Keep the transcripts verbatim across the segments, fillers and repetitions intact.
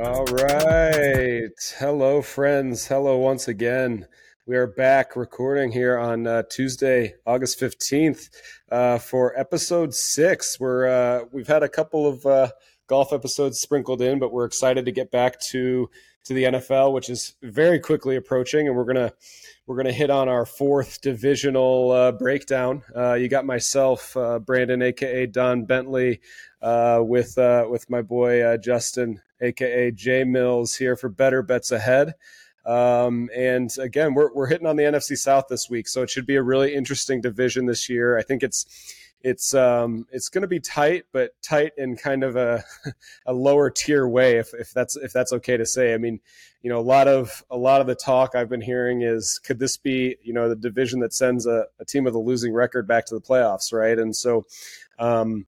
All right. Hello, friends. Hello once again. We are back recording here on uh, Tuesday, August fifteenth uh, for episode six. We're, uh, we've had a couple of uh, golf episodes sprinkled in, but we're excited to get back to to the N F L, which is very quickly approaching. And we're going to we're gonna hit on our fourth divisional uh, breakdown. Uh, you got myself, uh, Brandon, a k a. Don Bentley, uh, with, uh, with my boy uh, Justin, a k a. J Mills, here for Bettor Bets Ahead. Um, and again, we're, we're hitting on the N F C South this week. So it should be a really interesting division this year. I think it's, it's, um, it's going to be tight, but tight in kind of a, a lower tier way, if, if that's, if that's okay to say. I mean, you know, a lot of, a lot of the talk I've been hearing is, could this be, you know, the division that sends a, a team with a losing record back to the playoffs? Right. And so, um,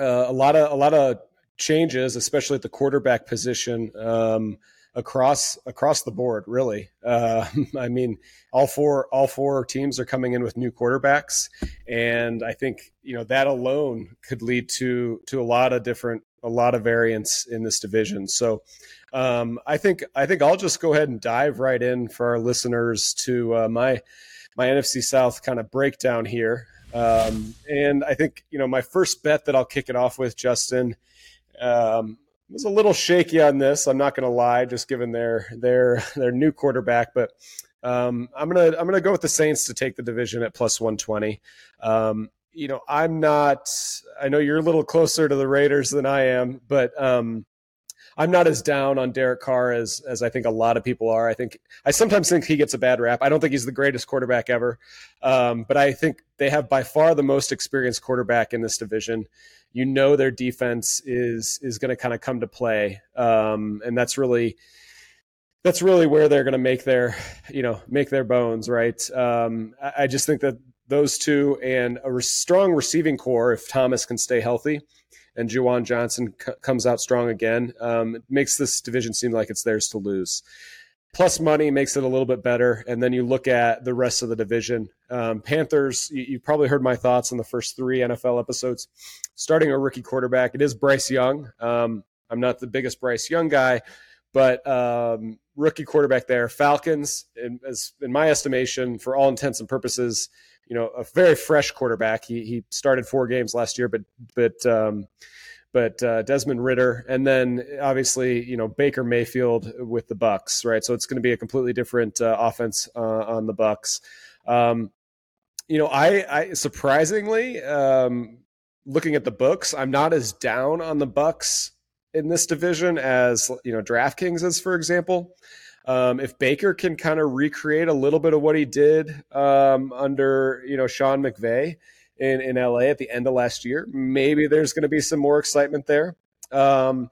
uh, a lot of, a lot of changes, especially at the quarterback position, um, across across the board, really. Uh, I mean, all four all four teams are coming in with new quarterbacks, and I think, you know, that alone could lead to to a lot of different a lot of variance in this division. So, um, I think I think I'll just go ahead and dive right in for our listeners to uh, my my N F C South kind of breakdown here. Um, and I think, you know, my first bet that I'll kick it off with, Justin, um, was a little shaky on this, I'm not going to lie, just given their their their new quarterback. But um, I'm gonna I'm gonna go with the Saints to take the division at plus one twenty. Um, you know, I'm not. I know you're a little closer to the Raiders than I am, but um, I'm not as down on Derek Carr as as I think a lot of people are. I think I sometimes think he gets a bad rap. I don't think he's the greatest quarterback ever, um, but I think they have by far the most experienced quarterback in this division. You know, their defense is is going to kind of come to play, um, and that's really that's really where they're going to make their you know make their bones, right? Um, I, I just think that those two and a re- strong receiving core, if Thomas can stay healthy and Juwan Johnson c- comes out strong again, um, it makes this division seem like it's theirs to lose. Plus money makes it a little bit better. And then you look at the rest of the division. Um, Panthers, you, you probably heard my thoughts on the first three N F L episodes. Starting a rookie quarterback, it is Bryce Young. Um, I'm not the biggest Bryce Young guy, but um, rookie quarterback there. Falcons, in, as, in my estimation, for all intents and purposes, you know, a very fresh quarterback. He he started four games last year, but but. Um, But uh, Desmond Ridder, and then obviously, you know, Baker Mayfield with the Bucs, right? So it's going to be a completely different uh, offense uh, on the Bucs. Um, you know, I, I surprisingly, um, looking at the books, I'm not as down on the Bucs in this division as, you know, DraftKings is, for example. Um, if Baker can kind of recreate a little bit of what he did um, under, you know, Sean McVay in in L A at the end of last year, maybe there's going to be some more excitement there. Um,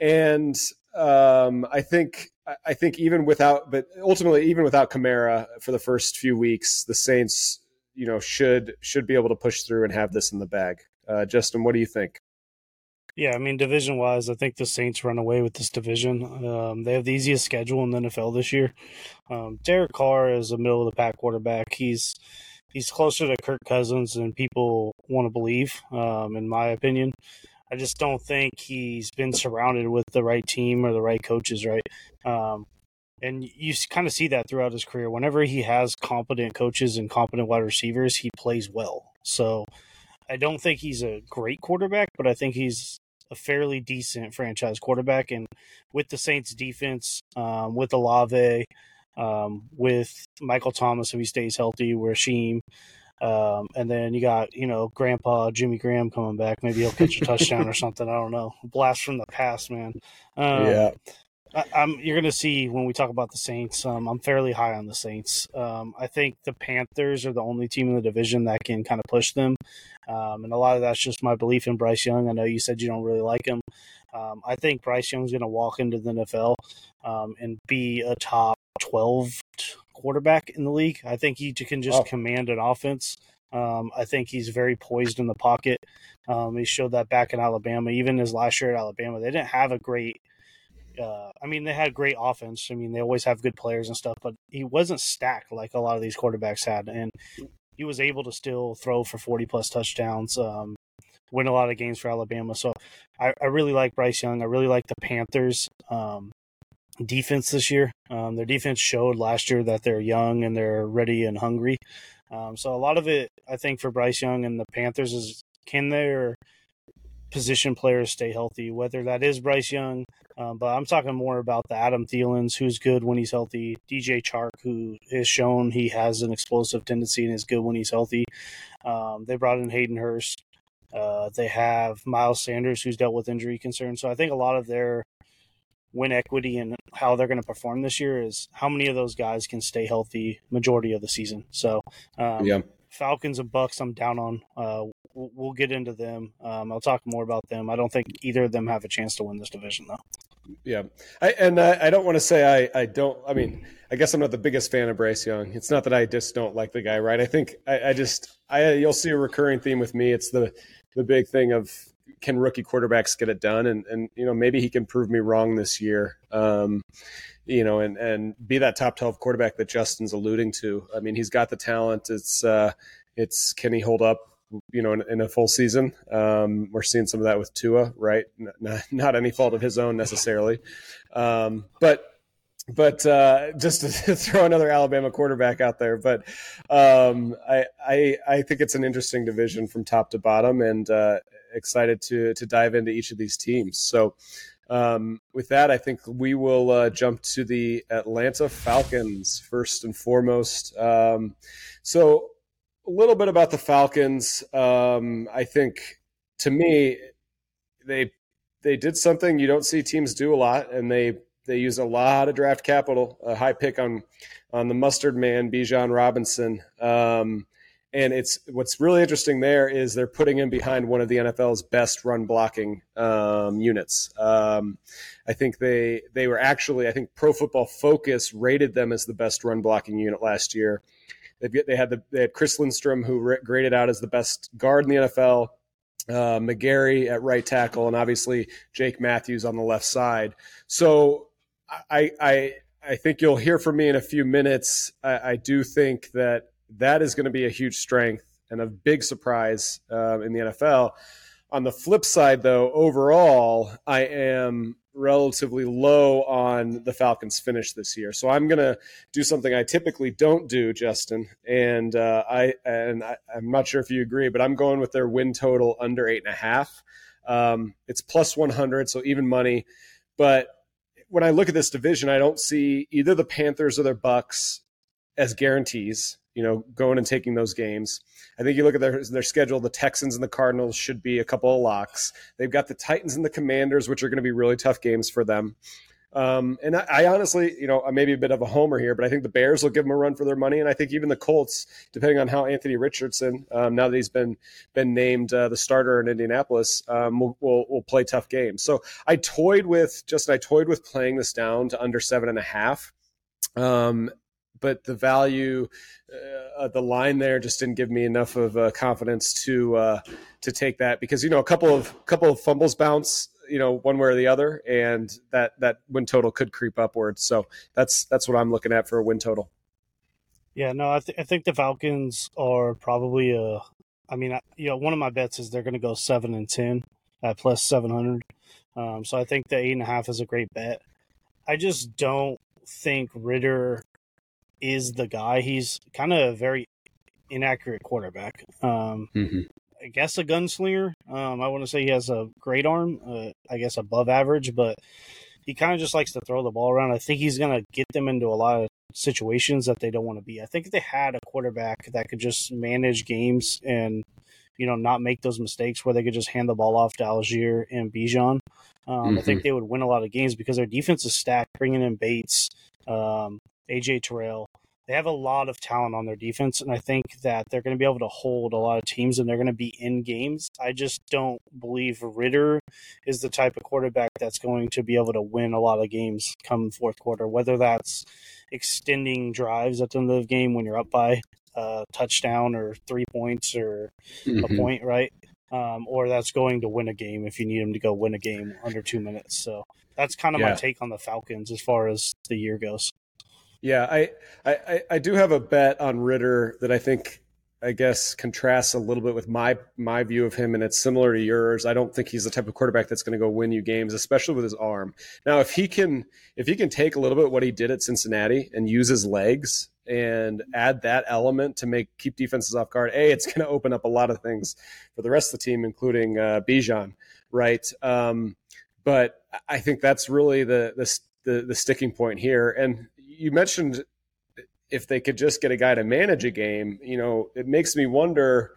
and um, I think I think even without, but ultimately even without Kamara for the first few weeks, the Saints, you know, should should be able to push through and have this in the bag. Uh, Justin, what do you think? Yeah, I mean, division wise, I think the Saints run away with this division. Um, they have the easiest schedule in the N F L this year. Um, Derek Carr is a middle of the pack quarterback. He's He's closer to Kirk Cousins than people want to believe, um, in my opinion. I just don't think he's been surrounded with the right team or the right coaches, right? Um, and you kind of see that throughout his career. Whenever he has competent coaches and competent wide receivers, he plays well. So I don't think he's a great quarterback, but I think he's a fairly decent franchise quarterback. And with the Saints defense, um, with Olave, Um, with Michael Thomas, if he stays healthy, Rasheem. Um, and then you got, you know, Grandpa Jimmy Graham coming back. Maybe he'll catch a touchdown or something. I don't know. Blast from the past, man. Um, yeah. I, I'm, you're going to see when we talk about the Saints, um, I'm fairly high on the Saints. Um, I think the Panthers are the only team in the division that can kind of push them. Um, and a lot of that's just my belief in Bryce Young. I know you said you don't really like him. Um, I think Bryce Young's going to walk into the N F L um, and be a top twelve quarterback in the league. I think he can just oh. command an offense. Um, I think he's very poised in the pocket. Um, he showed that back in Alabama, even his last year at Alabama. They didn't have a great uh, – I mean, they had great offense. I mean, they always have good players and stuff, but he wasn't stacked like a lot of these quarterbacks had, and he was able to still throw for forty-plus touchdowns. Um, win a lot of games for Alabama. So I, I really like Bryce Young. I really like the Panthers um, defense this year. Um, their defense showed last year that they're young and they're ready and hungry. Um, so a lot of it, I think, for Bryce Young and the Panthers is can their position players stay healthy, whether that is Bryce Young. Um, but I'm talking more about the Adam Thielens, who's good when he's healthy, D J Chark, who has shown he has an explosive tendency and is good when he's healthy. Um, they brought in Hayden Hurst. Uh, they have Miles Sanders, who's dealt with injury concerns. So I think a lot of their win equity and how they're going to perform this year is how many of those guys can stay healthy majority of the season. So um, yeah. Falcons and Bucks, I'm down on. Uh, we'll, we'll get into them. Um, I'll talk more about them. I don't think either of them have a chance to win this division, though. Yeah, I, and I, I don't want to say I, I don't. I mean, I guess I'm not the biggest fan of Bryce Young. It's not that I just don't like the guy, right? I think I, I just I you'll see a recurring theme with me. It's the the big thing of can rookie quarterbacks get it done, and and you know maybe he can prove me wrong this year, um, you know, and and be that top twelve quarterback that Justin's alluding to. I mean, he's got the talent. It's uh, it's can he hold up? You know, in, in a full season, um, we're seeing some of that with Tua, right? Not, not any fault of his own necessarily, um, but but uh, just to throw another Alabama quarterback out there. But um, I, I I think it's an interesting division from top to bottom, and uh, excited to to dive into each of these teams. So um, with that, I think we will uh, jump to the Atlanta Falcons first and foremost. Um, so. A little bit about the Falcons. Um, I think, to me, they they did something you don't see teams do a lot, and they they used a lot of draft capital, a high pick on on the mustard man, Bijan Robinson. Um, and it's what's really interesting there is they're putting him behind one of the N F L's best run blocking um, units. Um, I think they they were actually, I think Pro Football Focus rated them as the best run blocking unit last year. They've, they had the they had Chris Lindstrom, who graded out as the best guard in the N F L, uh, McGarry at right tackle, and obviously Jake Matthews on the left side. So I I I think you'll hear from me in a few minutes. I, I do think that that is going to be a huge strength and a big surprise uh, in the N F L. On the flip side, though, overall, I am relatively low on the Falcons' finish this year. So I'm going to do something I typically don't do, Justin, and uh, I and I, I'm not sure if you agree, but I'm going with their win total under eight and a half. Um, it's plus one hundred, so even money. But when I look at this division, I don't see either the Panthers or their Bucks as guarantees, you know, going and taking those games. I think you look at their their schedule, the Texans and the Cardinals should be a couple of locks. They've got the Titans and the Commanders, which are going to be really tough games for them. Um, and I, I honestly, you know, I may be a bit of a homer here, but I think the Bears will give them a run for their money. And I think even the Colts, depending on how Anthony Richardson, um, now that he's been been named uh, the starter in Indianapolis, um, will, will will play tough games. So I toyed with, Justin, I toyed with playing this down to under seven and a half. Um But the value, uh, the line there just didn't give me enough of uh, confidence to uh, to take that because, you know, a couple of couple of fumbles bounce, you know, one way or the other, and that that win total could creep upwards. So that's that's what I'm looking at for a win total. Yeah, no, I, th- I think the Falcons are probably a, I mean, I, you know, one of my bets is they're going to go seven and ten at plus seven hundred. Um, so I think the eight and a half is a great bet. I just don't think Ridder is the guy. He's kind of a very inaccurate quarterback. Um, mm-hmm. I guess a gunslinger. Um, I want to say he has a great arm, uh, I guess above average, but he kind of just likes to throw the ball around. I think he's going to get them into a lot of situations that they don't want to be. I think if they had a quarterback that could just manage games and, you know, not make those mistakes where they could just hand the ball off to Allgeier and Bijan, um, mm-hmm. I think they would win a lot of games because their defense is stacked, bringing in Bates, um, A J Terrell. They have a lot of talent on their defense, and I think that they're going to be able to hold a lot of teams, and they're going to be in games. I just don't believe Ridder is the type of quarterback that's going to be able to win a lot of games come fourth quarter, whether that's extending drives at the end of the game when you're up by a touchdown or three points or mm-hmm. a point, right? Um, or that's going to win a game if you need him to go win a game under two minutes. So that's kind of yeah. my take on the Falcons as far as the year goes. Yeah, I, I I do have a bet on Ridder that I think I guess, contrasts a little bit with my my view of him, and it's similar to yours. I don't think he's the type of quarterback that's going to go win you games, especially with his arm. Now, if he can if he can take a little bit what he did at Cincinnati and use his legs and add that element to make keep defenses off guard, A, it's going to open up a lot of things for the rest of the team, including uh, Bijan, right? Um, but I think that's really the the the, the sticking point here. And you mentioned, if they could just get a guy to manage a game, you know, it makes me wonder.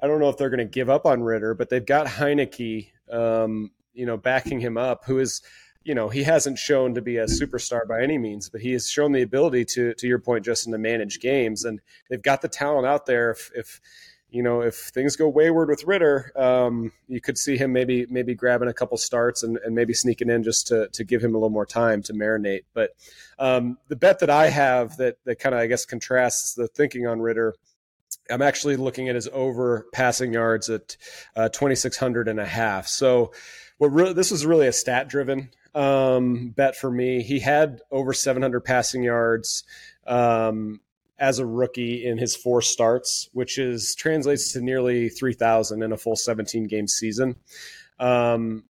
I don't know if they're going to give up on Ridder, but they've got Heinicke, um, you know, backing him up, who is, you know, he hasn't shown to be a superstar by any means, but he has shown the ability to, to your point, Justin, to manage games. And they've got the talent out there. If, if you know, if things go wayward with Ridder, um, you could see him maybe maybe grabbing a couple starts and, and maybe sneaking in just to, to give him a little more time to marinate. But um, the bet that I have that, that kind of, I guess, contrasts the thinking on Ridder, I'm actually looking at his over passing yards at uh, twenty-six hundred and a half. So what really, this is really a stat-driven um, bet for me. He had over seven hundred passing yards um as a rookie in his four starts, which is translates to nearly three thousand in a full seventeen game season. Um,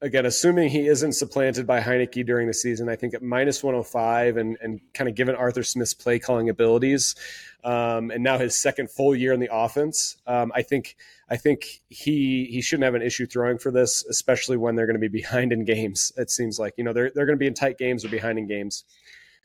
again, assuming he isn't supplanted by Heinicke during the season, I think at minus one oh five and, and kind of given Arthur Smith's play calling abilities, um, and now his second full year in the offense, um, I think, I think he, he shouldn't have an issue throwing for this, especially when they're going to be behind in games. It seems like, you know, they're, they're going to be in tight games or behind in games.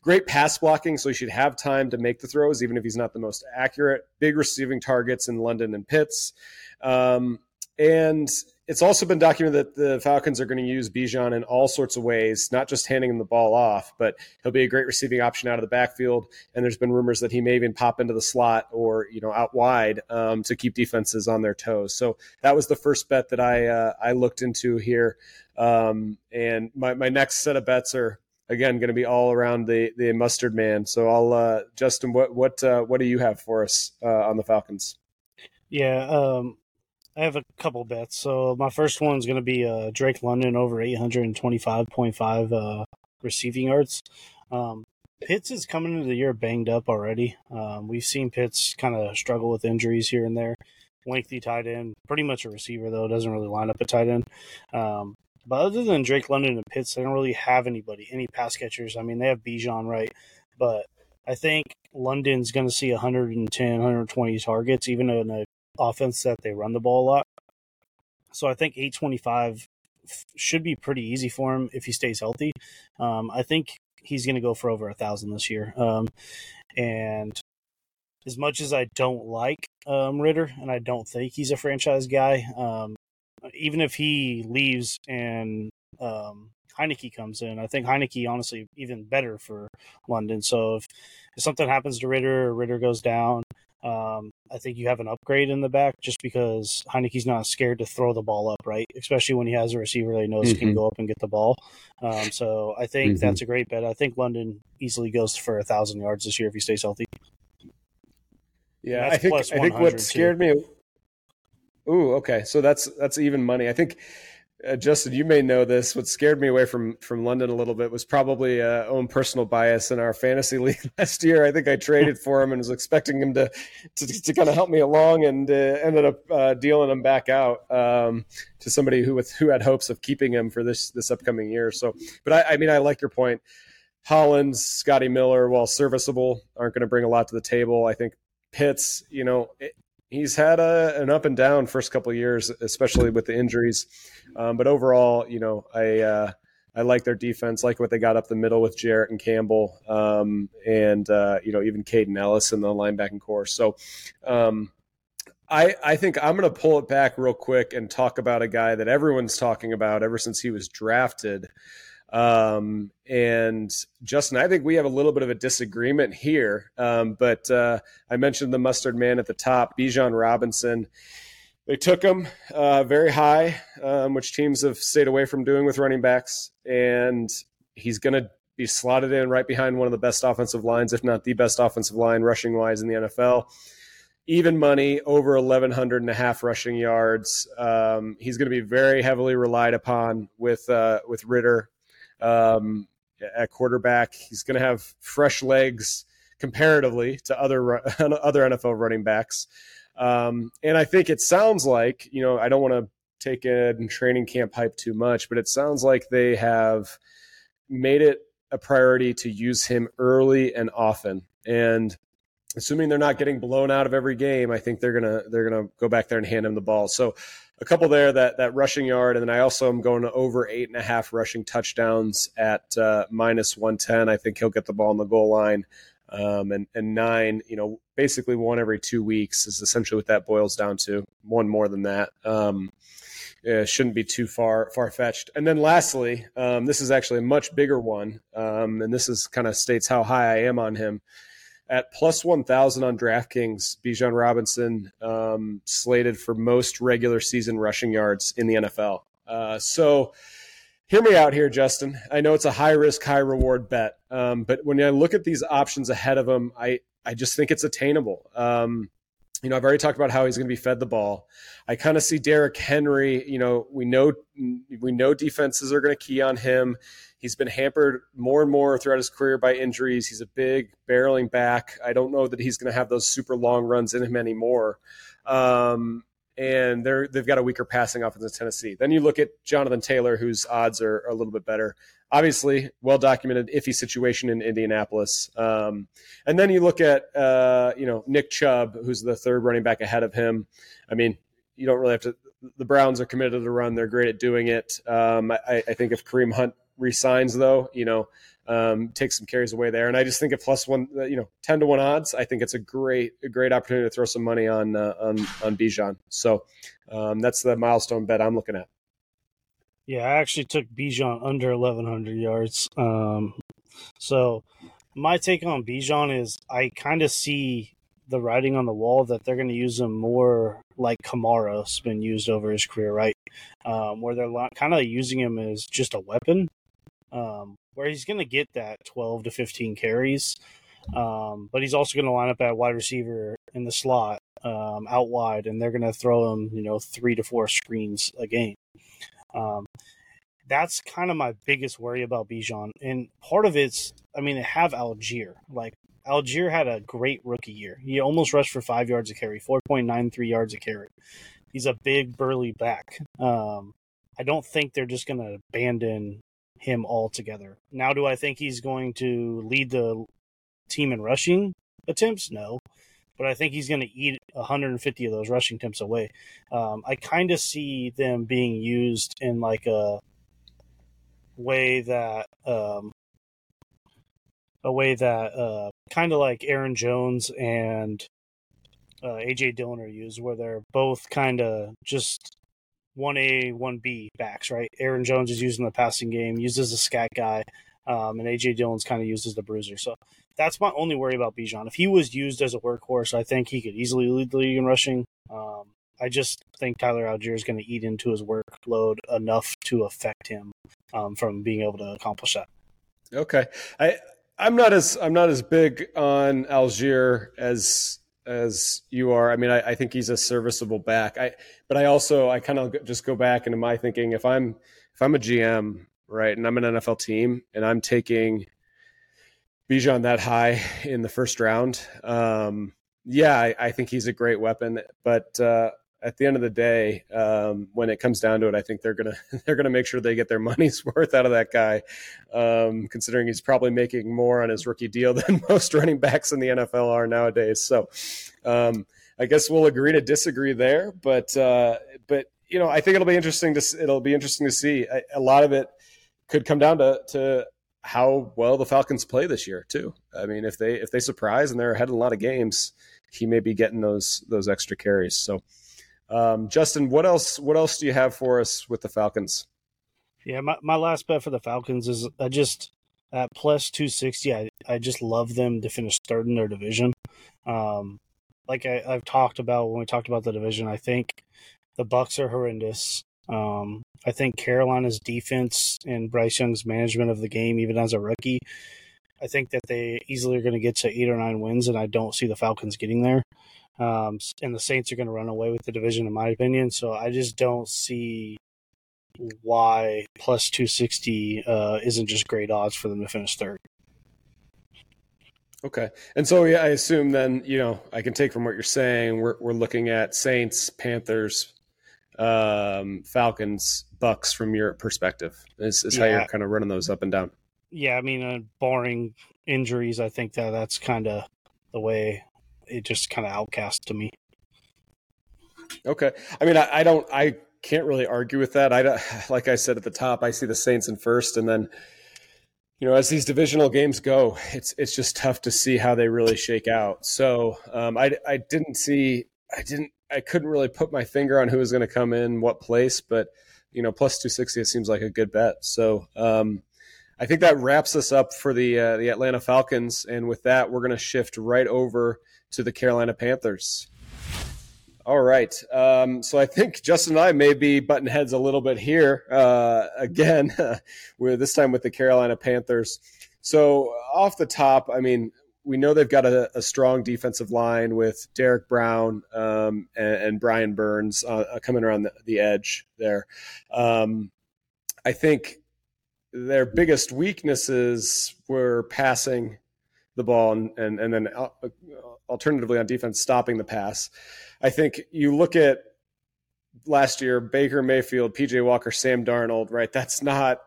Great pass blocking, so he should have time to make the throws, even if he's not the most accurate. Big receiving targets in London and Pitts. Um, and it's also been documented that the Falcons are going to use Bijan in all sorts of ways, not just handing him the ball off, but he'll be a great receiving option out of the backfield. And there's been rumors that he may even pop into the slot or, you know, out wide um, to keep defenses on their toes. So that was the first bet that I uh, I looked into here. Um, and my, my next set of bets are, again, going to be all around the the mustard man. So I'll uh, Justin, what what uh, what do you have for us uh, on the Falcons? Yeah, um, I have a couple bets. So my first one's going to be uh, Drake London over eight hundred and twenty five point five uh, receiving yards. Um, Pitts is coming into the year banged up already. Um, we've seen Pitts kind of struggle with injuries here and there. Lengthy tight end, pretty much a receiver though. Doesn't really line up at tight end. Um, But other than Drake London and Pitts, they don't really have anybody, any pass catchers. I mean, they have Bijan, right? But I think London's going to see one ten, one twenty targets, even in an offense that they run the ball a lot. So I think eight twenty-five should be pretty easy for him if he stays healthy. Um, I think he's going to go for over one thousand this year. Um, and as much as I don't like um, Ridder, and I don't think he's a franchise guy, um, even if he leaves and um, Heinicke comes in, I think Heinicke, honestly, even better for London. So if, if something happens to Ridder or Ridder goes down, um, I think you have an upgrade in the back just because Heinicke's not scared to throw the ball up, right? Especially when he has a receiver that he knows mm-hmm. can go up and get the ball. Um, so I think mm-hmm. that's a great bet. I think London easily goes for one thousand yards this year if he stays healthy. Yeah, I think, I think what scared too. me – Ooh, okay. So that's that's even money. I think, uh, Justin, you may know this. What scared me away from, from London a little bit was probably uh, own personal bias in our fantasy league last year. I think I traded for him and was expecting him to to, to kind of help me along, and uh, ended up uh, dealing him back out um, to somebody who with who had hopes of keeping him for this this upcoming year. So, but I, I mean, I like your point. Hollins, Scotty Miller, while serviceable, aren't going to bring a lot to the table. I think Pitts, you know. It, He's had a, an up and down first couple of years, especially with the injuries. Um, but overall, you know, I uh, I like their defense, like what they got up the middle with Jarrett and Campbell, um, and uh, you know, even Caden Ellis in the linebacking core. So um, I I think I'm going to pull it back real quick and talk about a guy that everyone's talking about ever since he was drafted. Um, and Justin, I think we have a little bit of a disagreement here. Um, but, uh, I mentioned the mustard man at the top, Bijan Robinson. They took him, uh, very high, um, which teams have stayed away from doing with running backs. And he's going to be slotted in right behind one of the best offensive lines, if not the best offensive line rushing wise in the N F L. Even money, over eleven hundred and a half rushing yards. Um, he's going to be very heavily relied upon with, uh, with Ridder. Um, at quarterback, he's going to have fresh legs, comparatively to other other N F L running backs. Um, and I think it sounds like, you know, I don't want to take it in training camp hype too much, but it sounds like they have made it a priority to use him early and often. And assuming they're not getting blown out of every game, I think they're gonna they're gonna go back there and hand him the ball. So a couple there, that that rushing yard, and then I also am going to over eight and a half rushing touchdowns at uh, minus one ten. I think he'll get the ball on the goal line, um, and and nine. You know, basically one every two weeks is essentially what that boils down to. One more than that. Um, It shouldn't be too far far fetched. And then lastly, um, this is actually a much bigger one, um, and this is kind of states how high I am on him. At plus one thousand on DraftKings, Bijan Robinson um, slated for most regular season rushing yards in the N F L. Uh, so hear me out here, Justin. I know it's a high-risk, high-reward bet, um, but when I look at these options ahead of him, I, I just think it's attainable. Um You know, I've already talked about how he's going to be fed the ball. I kind of see Derrick Henry, you know, we know we know defenses are going to key on him. He's been hampered more and more throughout his career by injuries. He's a big barreling back. I don't know that he's going to have those super long runs in him anymore. Um, and they're, they've got a weaker passing offense in Tennessee. Then you look at Jonathan Taylor, whose odds are, are a little bit better. Obviously, well-documented iffy situation in Indianapolis. Um, and then you look at, uh, you know, Nick Chubb, who's the third running back ahead of him. I mean, you don't really have to – the Browns are committed to the run. They're great at doing it. Um, I, I think if Kareem Hunt resigns, though, you know, um, take some carries away there. And I just think at plus one, you know, ten to one odds, I think it's a great a great opportunity to throw some money on uh, on, on Bijan. So um, that's the milestone bet I'm looking at. Yeah, I actually took Bijan under eleven hundred yards. Um, so my take on Bijan is I kind of see the writing on the wall that they're going to use him more like Kamara's been used over his career, right? Um, where they're kind of using him as just a weapon, um, where he's going to get that twelve to fifteen carries. Um, but he's also going to line up at wide receiver in the slot um, out wide, and they're going to throw him, you know, three to four screens a game. Um, that's kind of my biggest worry about Bijan. And part of it's, I mean, they have Allgeier. Like, Allgeier had a great rookie year. He almost rushed for five yards a carry, four point nine three yards a carry. He's a big, burly back. Um, I don't think they're just going to abandon him altogether. Now, do I think he's going to lead the team in rushing attempts? No. But I think he's going to eat one hundred fifty of those rushing attempts away. Um, I kind of see them being used in like a way that um, a way that uh, kind of like Aaron Jones and uh, A J Dillon are used, where they're both kind of just one A, one B backs, right? Aaron Jones is used in the passing game, used as a scat guy. Um, and A J Dillon's kind of used as the bruiser. So that's my only worry about Bijan. If he was used as a workhorse, I think he could easily lead the league in rushing. Um, I just think Tyler Allgeier is going to eat into his workload enough to affect him um, from being able to accomplish that. Okay, I I'm not as I'm not as big on Allgeier as as you are. I mean, I, I think he's a serviceable back. I but I also I kind of just go back into my thinking. If I'm if I'm a G M. Right, and I'm an N F L team, and I'm taking Bijan that high in the first round. Um, yeah, I, I think he's a great weapon, but uh, at the end of the day, um, when it comes down to it, I think they're gonna they're gonna make sure they get their money's worth out of that guy. Um, considering he's probably making more on his rookie deal than most running backs in the N F L are nowadays. So, um, I guess we'll agree to disagree there. But uh, but you know, I think it'll be interesting to it'll be interesting to see I, a lot of it. Could come down to, to how well the Falcons play this year too. I mean, if they if they surprise and they're ahead in a lot of games, he may be getting those those extra carries. So, um, Justin, what else what else do you have for us with the Falcons? Yeah, my, my last bet for the Falcons is I just at plus two sixty. I I just love them to finish third in their division. Um, like I, I've talked about when we talked about the division, I think the Bucs are horrendous. Um, I think Carolina's defense and Bryce Young's management of the game, even as a rookie, I think that they easily are going to get to eight or nine wins, and I don't see the Falcons getting there. Um, and the Saints are going to run away with the division, in my opinion. So I just don't see why plus two sixty uh, isn't just great odds for them to finish third. Okay. And so yeah, I assume then, you know, I can take from what you're saying, we're we're looking at Saints, Panthers, um, Falcons, Bucks from your perspective is, is yeah. how you're kind of running those up and down. Yeah. I mean, uh, barring injuries, I think that that's kind of the way it just kind of outcast to me. Okay. I mean, I, I don't, I can't really argue with that. I don't, like I said at the top, I see the Saints in first, and then, you know, as these divisional games go, it's it's just tough to see how they really shake out. So um, I, I didn't see, I didn't, I couldn't really put my finger on who was going to come in what place, but you know, plus two sixty, it seems like a good bet. So um, I think that wraps us up for the uh, the Atlanta Falcons, and with that, we're going to shift right over to the Carolina Panthers. All right. Um, so I think Justin and I may be butting heads a little bit here uh, again. We're this time with the Carolina Panthers. So off the top, I mean, we know they've got a, a strong defensive line with Derek Brown um, and, and Brian Burns uh, coming around the, the edge there. Um, I think their biggest weaknesses were passing the ball and, and, and then alternatively on defense, stopping the pass. I think you look at last year, Baker Mayfield, P J Walker, Sam Darnold, right? That's not,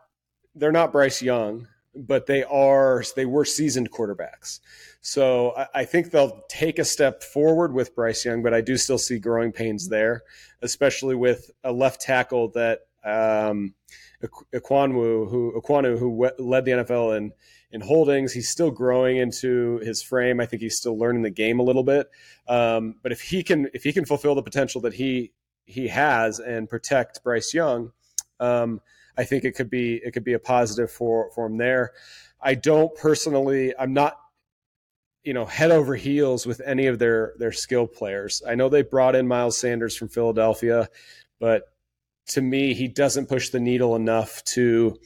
they're not Bryce Young, but they are, they were seasoned quarterbacks. So I, I think they'll take a step forward with Bryce Young, but I do still see growing pains there, especially with a left tackle that um, Ikuan Wu, who Ikuan Wu, who led the N F L in, in holdings. He's still growing into his frame. I think he's still learning the game a little bit. Um, but if he can, if he can fulfill the potential that he, he has and protect Bryce Young, um, I think it could be, it could be a positive for, for him there. I don't personally, I'm not, you know, head over heels with any of their, their skill players. I know they brought in Miles Sanders from Philadelphia, but to me, he doesn't push the needle enough to,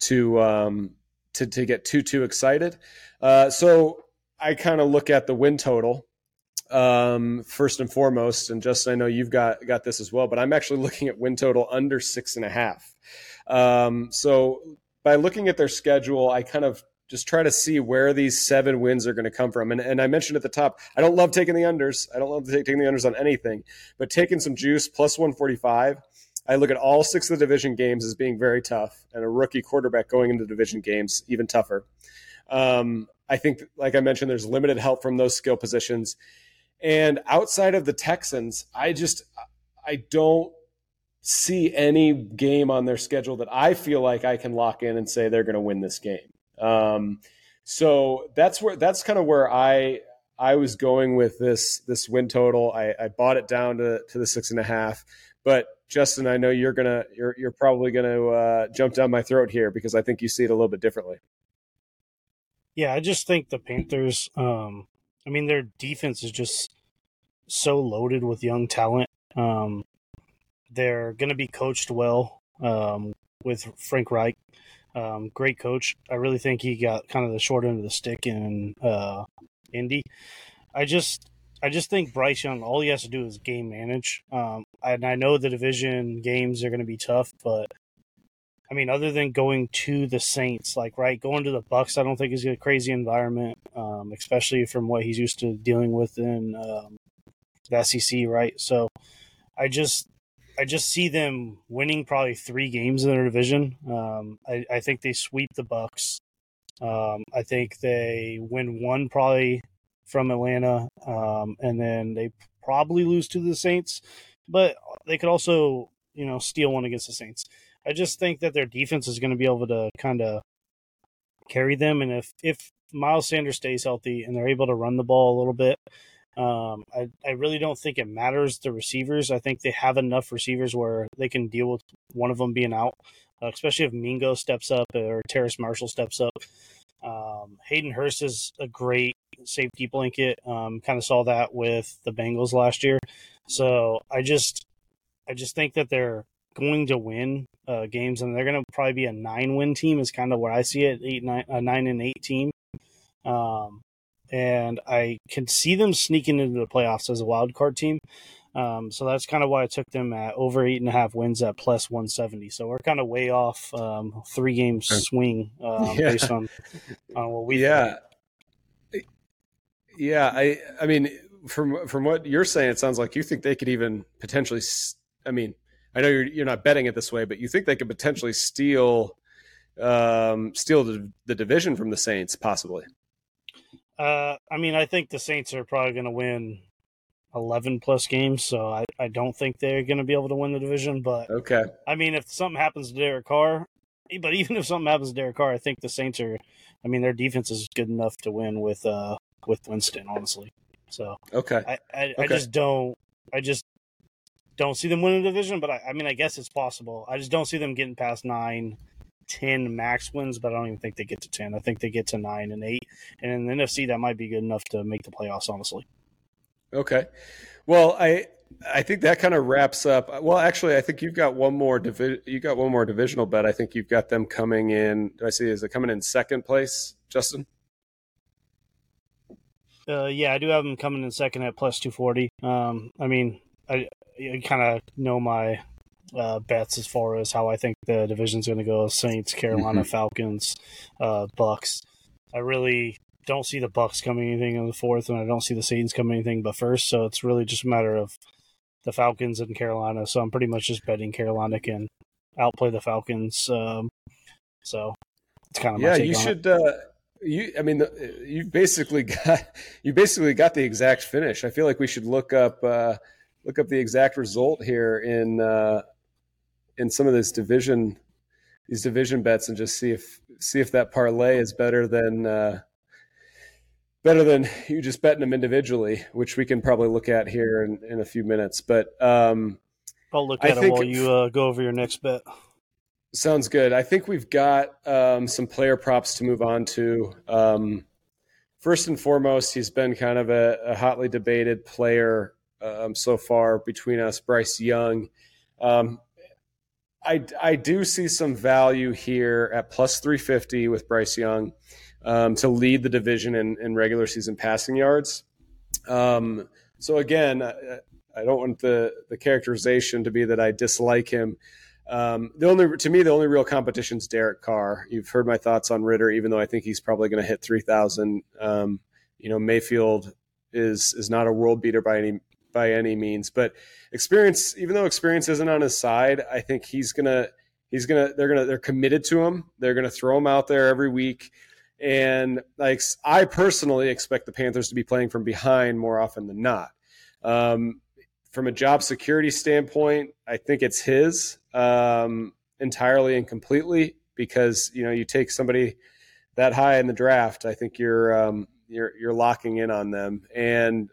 to, um, To, to get too, too excited. Uh, so I kind of look at the win total um, first and foremost. And Justin, I know you've got, got this as well, but I'm actually looking at win total under six and a half. Um, so by looking at their schedule, I kind of just try to see where these seven wins are going to come from. And, and I mentioned at the top, I don't love taking the unders. I don't love taking the unders on anything, but taking some juice plus one forty-five, I look at all six of the division games as being very tough, and a rookie quarterback going into division games, even tougher. Um, I think, like I mentioned, there's limited help from those skill positions. And outside of the Texans, I just I don't see any game on their schedule that I feel like I can lock in and say they're going to win this game. Um, so that's where that's kind of where I I was going with this this win total. I, I bought it down to, to the six and a half, but Justin, I know you're gonna you're you're probably gonna uh, jump down my throat here because I think you see it a little bit differently. Yeah, I just think the Panthers. Um, I mean, their defense is just so loaded with young talent. Um, they're going to be coached well um, with Frank Reich, um, great coach. I really think he got kind of the short end of the stick in uh, Indy. I just. I just think Bryce Young, all he has to do is game manage. Um, and I know the division games are going to be tough, but I mean, other than going to the Saints, like right, going to the Bucks, I don't think is a crazy environment, um, especially from what he's used to dealing with in um, the S E C, right? So I just, I just see them winning probably three games in their division. Um, I, I think they sweep the Bucks. Um, I think they win one probably. From Atlanta, um, and then they probably lose to the Saints, but they could also, you know, steal one against the Saints. I just think that their defense is going to be able to kind of carry them, and if, if Miles Sanders stays healthy and they're able to run the ball a little bit, um, I, I really don't think it matters the receivers. I think they have enough receivers where they can deal with one of them being out, uh, especially if Mingo steps up or Terrace Marshall steps up. Um, Hayden Hurst is a great safety blanket. Um, kind of saw that with the Bengals last year. So I just, I just think that they're going to win uh, games, and they're going to probably be a nine-win team is kind of what I see it, eight, nine, a nine and eight team. Um, and I can see them sneaking into the playoffs as a wild card team. Um, so that's kind of why I took them at over eight and a half wins at plus one seventy. So we're kind of way off um, three game swing um, yeah. based on, on what we. Yeah. Think. Yeah, I I mean, from from what you're saying, it sounds like you think they could even potentially, I mean, I know you're you're not betting it this way, but you think they could potentially steal um, steal the, the division from the Saints, possibly. Uh, I mean, I think the Saints are probably going to win eleven plus games, so I, I don't think they're going to be able to win the division. But okay, I mean, if something happens to Derek Carr, but even if something happens to Derek Carr, I think the Saints are, I mean, their defense is good enough to win with uh with Winston, honestly. So okay, I I, okay. I just don't I just don't see them winning the division. But I, I mean, I guess it's possible. I just don't see them getting past nine. ten max wins, but I don't even think they get to ten. I think they get to nine and eight. And in the N F C, that might be good enough to make the playoffs, honestly. Okay. Well, I I think that kind of wraps up. Well, actually, I think you've got one more divi- you got one more divisional bet. I think you've got them coming in. Do I see? Is it coming in second place, Justin? Uh, yeah, I do have them coming in second at plus two forty. Um, I mean, I, I kind of know my. Uh, bets as far as how I think the division's going to go: Saints, Carolina, mm-hmm. Falcons, uh, Bucks. I really don't see the Bucks coming anything in the fourth, and I don't see the Saints coming anything but first. So it's really just a matter of the Falcons and Carolina. So I'm pretty much just betting Carolina can outplay the Falcons. Um, so it's kind of yeah. My take you on should. It. Uh, you, I mean, the, you basically got you basically got the exact finish. I feel like we should look up uh, look up the exact result here in. Uh, in some of this division, these division bets, and just see if, see if that parlay is better than, uh, better than you just betting them individually, which we can probably look at here in, in a few minutes. But um, I'll look at it while you uh, go over your next bet. Sounds good. I think we've got um, some player props to move on to. Um, first and foremost, he's been kind of a, a hotly debated player um, so far between us, Bryce Young. Um, I, I do see some value here at plus three fifty with Bryce Young um, to lead the division in, in regular season passing yards. Um, so, again, I, I don't want the, the characterization to be that I dislike him. Um, the only To me, the only real competition is Derek Carr. You've heard my thoughts on Ridder, even though I think he's probably going to hit three thousand. Um, you know, Mayfield is is not a world beater by any by any means, but experience, even though experience isn't on his side, I think he's going to, he's going to, they're going to, they're committed to him. They're going to throw him out there every week. And like, I personally expect the Panthers to be playing from behind more often than not. Um, from a job security standpoint, I think it's his um, entirely and completely, because, you know, you take somebody that high in the draft, I think you're, um, you're, you're locking in on them. And,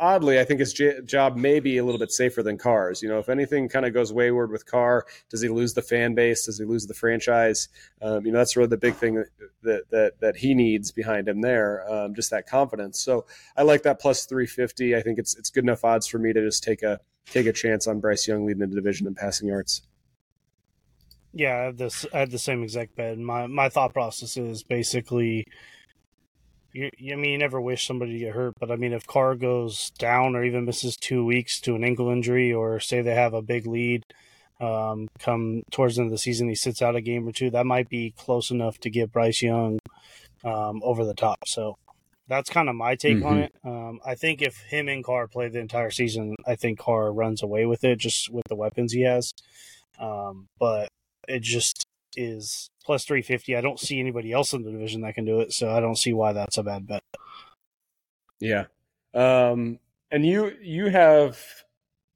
oddly, I think his job may be a little bit safer than Carr's. You know, if anything kind of goes wayward with Carr, does he lose the fan base? Does he lose the franchise? Um, you know, that's really the big thing that that that he needs behind him there, um, just that confidence. So I like that plus three fifty. I think it's it's good enough odds for me to just take a take a chance on Bryce Young leading the division in passing yards. Yeah, I have this. I had the same exact bet. My my thought process is basically. You, I mean, you never wish somebody to get hurt, but I mean, if Carr goes down or even misses two weeks to an ankle injury, or say they have a big lead um, come towards the end of the season, he sits out a game or two, that might be close enough to get Bryce Young um, over the top. So that's kind of my take mm-hmm. on it. Um, I think if him and Carr play the entire season, I think Carr runs away with it just with the weapons he has. Um, but it just is plus three fifty. I don't see anybody else in the division that can do it, so I don't see why that's a bad bet. Yeah. Um, and you you have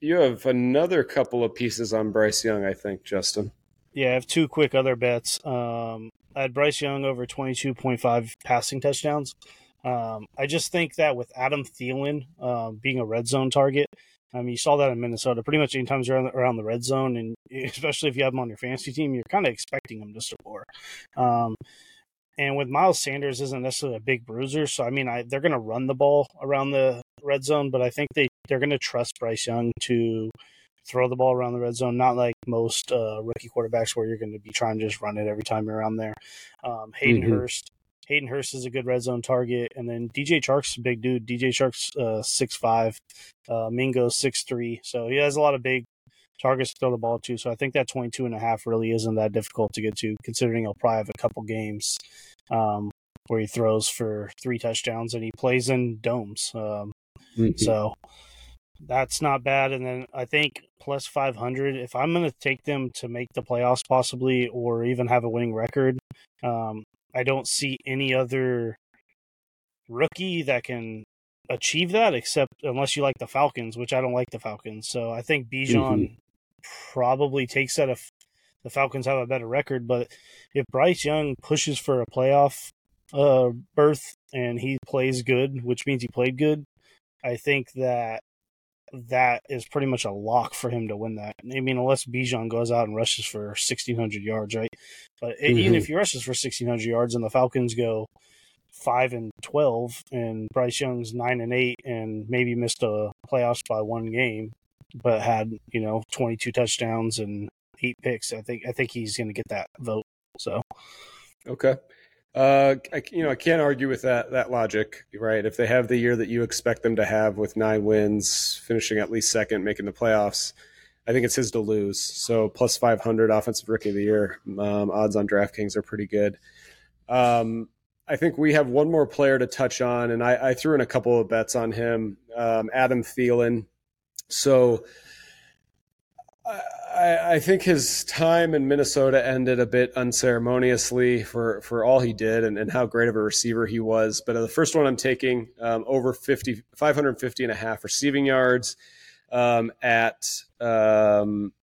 you have another couple of pieces on Bryce Young, I think, Justin. Yeah, I have two quick other bets. Um, I had Bryce Young over twenty-two point five passing touchdowns. Um, I just think that with Adam Thielen um, being a red zone target, I mean, you saw that in Minnesota. Pretty much any times you're around the red zone, and especially if you have him on your fantasy team, you're kind of expecting him to score. Um, and with Miles Sanders, isn't necessarily a big bruiser, so I mean, I, they're going to run the ball around the red zone, but I think they they're going to trust Bryce Young to throw the ball around the red zone. Not like most uh, rookie quarterbacks where you're going to be trying to just run it every time you're around there. Um, Hayden mm-hmm. Hurst. Hayden Hurst is a good red zone target. And then D J Chark's a big dude. D J Chark's uh, six five. Uh, Mingo's six three. So he has a lot of big targets to throw the ball to. So I think that twenty-two and a half really isn't that difficult to get to, considering he'll probably have a couple games um, where he throws for three touchdowns and he plays in domes. Um, mm-hmm. So that's not bad. And then I think plus five hundred, if I'm going to take them to make the playoffs possibly, or even have a winning record, um, I don't see any other rookie that can achieve that, except unless you like the Falcons, which I don't like the Falcons. So I think Bijan mm-hmm. probably takes that if the Falcons have a better record. But if Bryce Young pushes for a playoff uh, berth and he plays good, which means he played good, I think that that is pretty much a lock for him to win that. I mean, unless Bijan goes out and rushes for sixteen hundred yards, right? But mm-hmm. even if he rushes for sixteen hundred yards and the Falcons go five and twelve, and Bryce Young's nine and eight, and maybe missed a playoffs by one game, but had, you know, twenty two touchdowns and eight picks. I think I think he's going to get that vote. So, okay, uh, I, you know, I can't argue with that that logic, right? If they have the year that you expect them to have with nine wins, finishing at least second, making the playoffs, I think it's his to lose. So plus five hundred offensive rookie of the year um, odds on DraftKings are pretty good. Um, I think we have one more player to touch on, and I, I threw in a couple of bets on him, um, Adam Thielen. So I, I think his time in Minnesota ended a bit unceremoniously for, for all he did and, and how great of a receiver he was. But the first one I'm taking, um, over fifty, five hundred fifty and a half receiving yards um, at um, –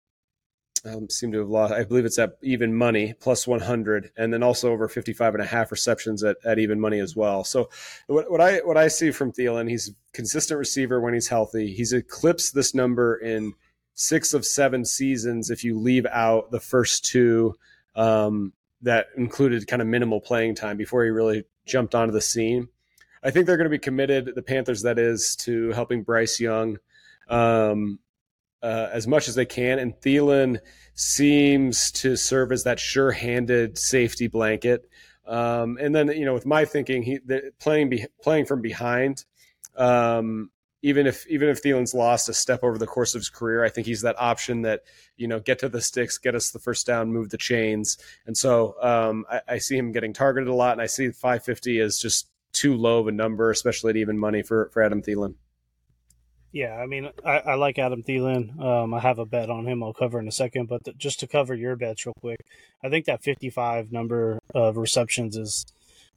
I seem to have lost. I believe it's at even money plus one hundred, and then also over fifty-five and a half receptions at, at even money as well. So what, what I what I see from Thielen, he's a consistent receiver when he's healthy. He's eclipsed this number in six of seven seasons if you leave out the first two um, that included kind of minimal playing time before he really jumped onto the scene. I think they're going to be committed, the Panthers that is, to helping Bryce Young Um, Uh, as much as they can, and Thielen seems to serve as that sure-handed safety blanket. Um, and then, you know, with my thinking, he the, playing be, playing from behind. Um, even if even if Thielen's lost a step over the course of his career, I think he's that option that, you know, get to the sticks, get us the first down, move the chains. And so um, I, I see him getting targeted a lot, and I see five fifty as just too low of a number, especially at even money for for Adam Thielen. Yeah, I mean, I, I like Adam Thielen. Um, I have a bet on him I'll cover in a second, but the, just to cover your bets real quick, I think that fifty-five number of receptions is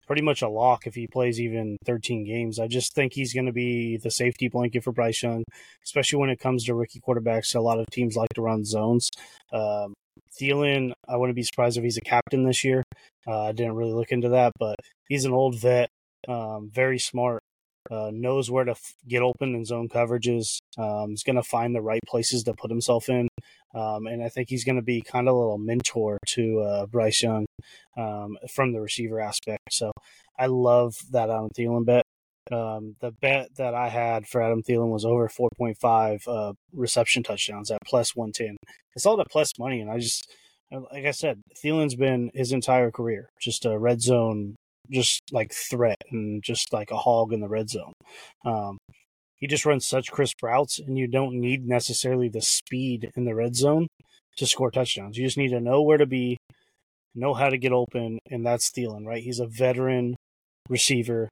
pretty much a lock if he plays even thirteen games. I just think he's going to be the safety blanket for Bryce Young, especially when it comes to rookie quarterbacks. A lot of teams like to run zones. Um, Thielen, I wouldn't be surprised if he's a captain this year. Uh, I didn't really look into that, but he's an old vet, um, very smart. Uh, knows where to f- get open in zone coverages. Um, he's going to find the right places to put himself in. Um, and I think he's going to be kind of a little mentor to uh, Bryce Young um, from the receiver aspect. So I love that Adam Thielen bet. Um, the bet that I had for Adam Thielen was over four point five uh, reception touchdowns at plus one ten. It's all the plus money. And I just, like I said, Thielen's been his entire career just a red zone just like threat and just like a hog in the red zone. Um, he just runs such crisp routes, and you don't need necessarily the speed in the red zone to score touchdowns. You just need to know where to be, know how to get open, and that's Thielen, right? He's a veteran receiver.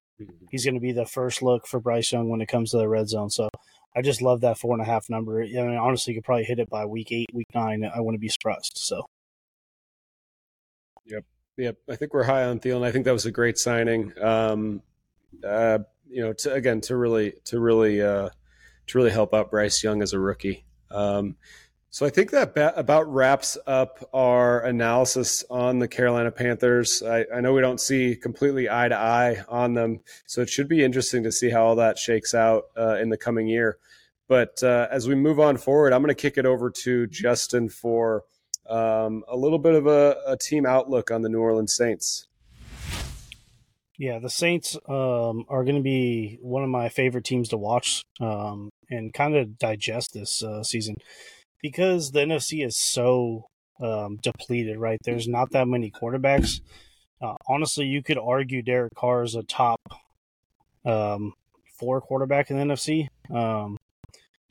He's going to be the first look for Bryce Young when it comes to the red zone. So I just love that four and a half number. I mean, honestly, you could probably hit it by week eight, week nine. I wouldn't be surprised. So. Yep. Yep, I think we're high on Thielen. I think that was a great signing. Um, uh, you know, to, again, to really, to really, uh, to really help out Bryce Young as a rookie. Um, so I think that ba- about wraps up our analysis on the Carolina Panthers. I, I know we don't see completely eye to eye on them, so it should be interesting to see how all that shakes out uh, in the coming year. But uh, as we move on forward, I'm going to kick it over to Justin for Um, a little bit of a, a team outlook on the New Orleans Saints. Yeah, the Saints um, are going to be one of my favorite teams to watch um, and kind of digest this uh, season because the N F C is so um, depleted, right? There's not that many quarterbacks. Uh, honestly, you could argue Derek Carr is a top um, four quarterback in the N F C. Um,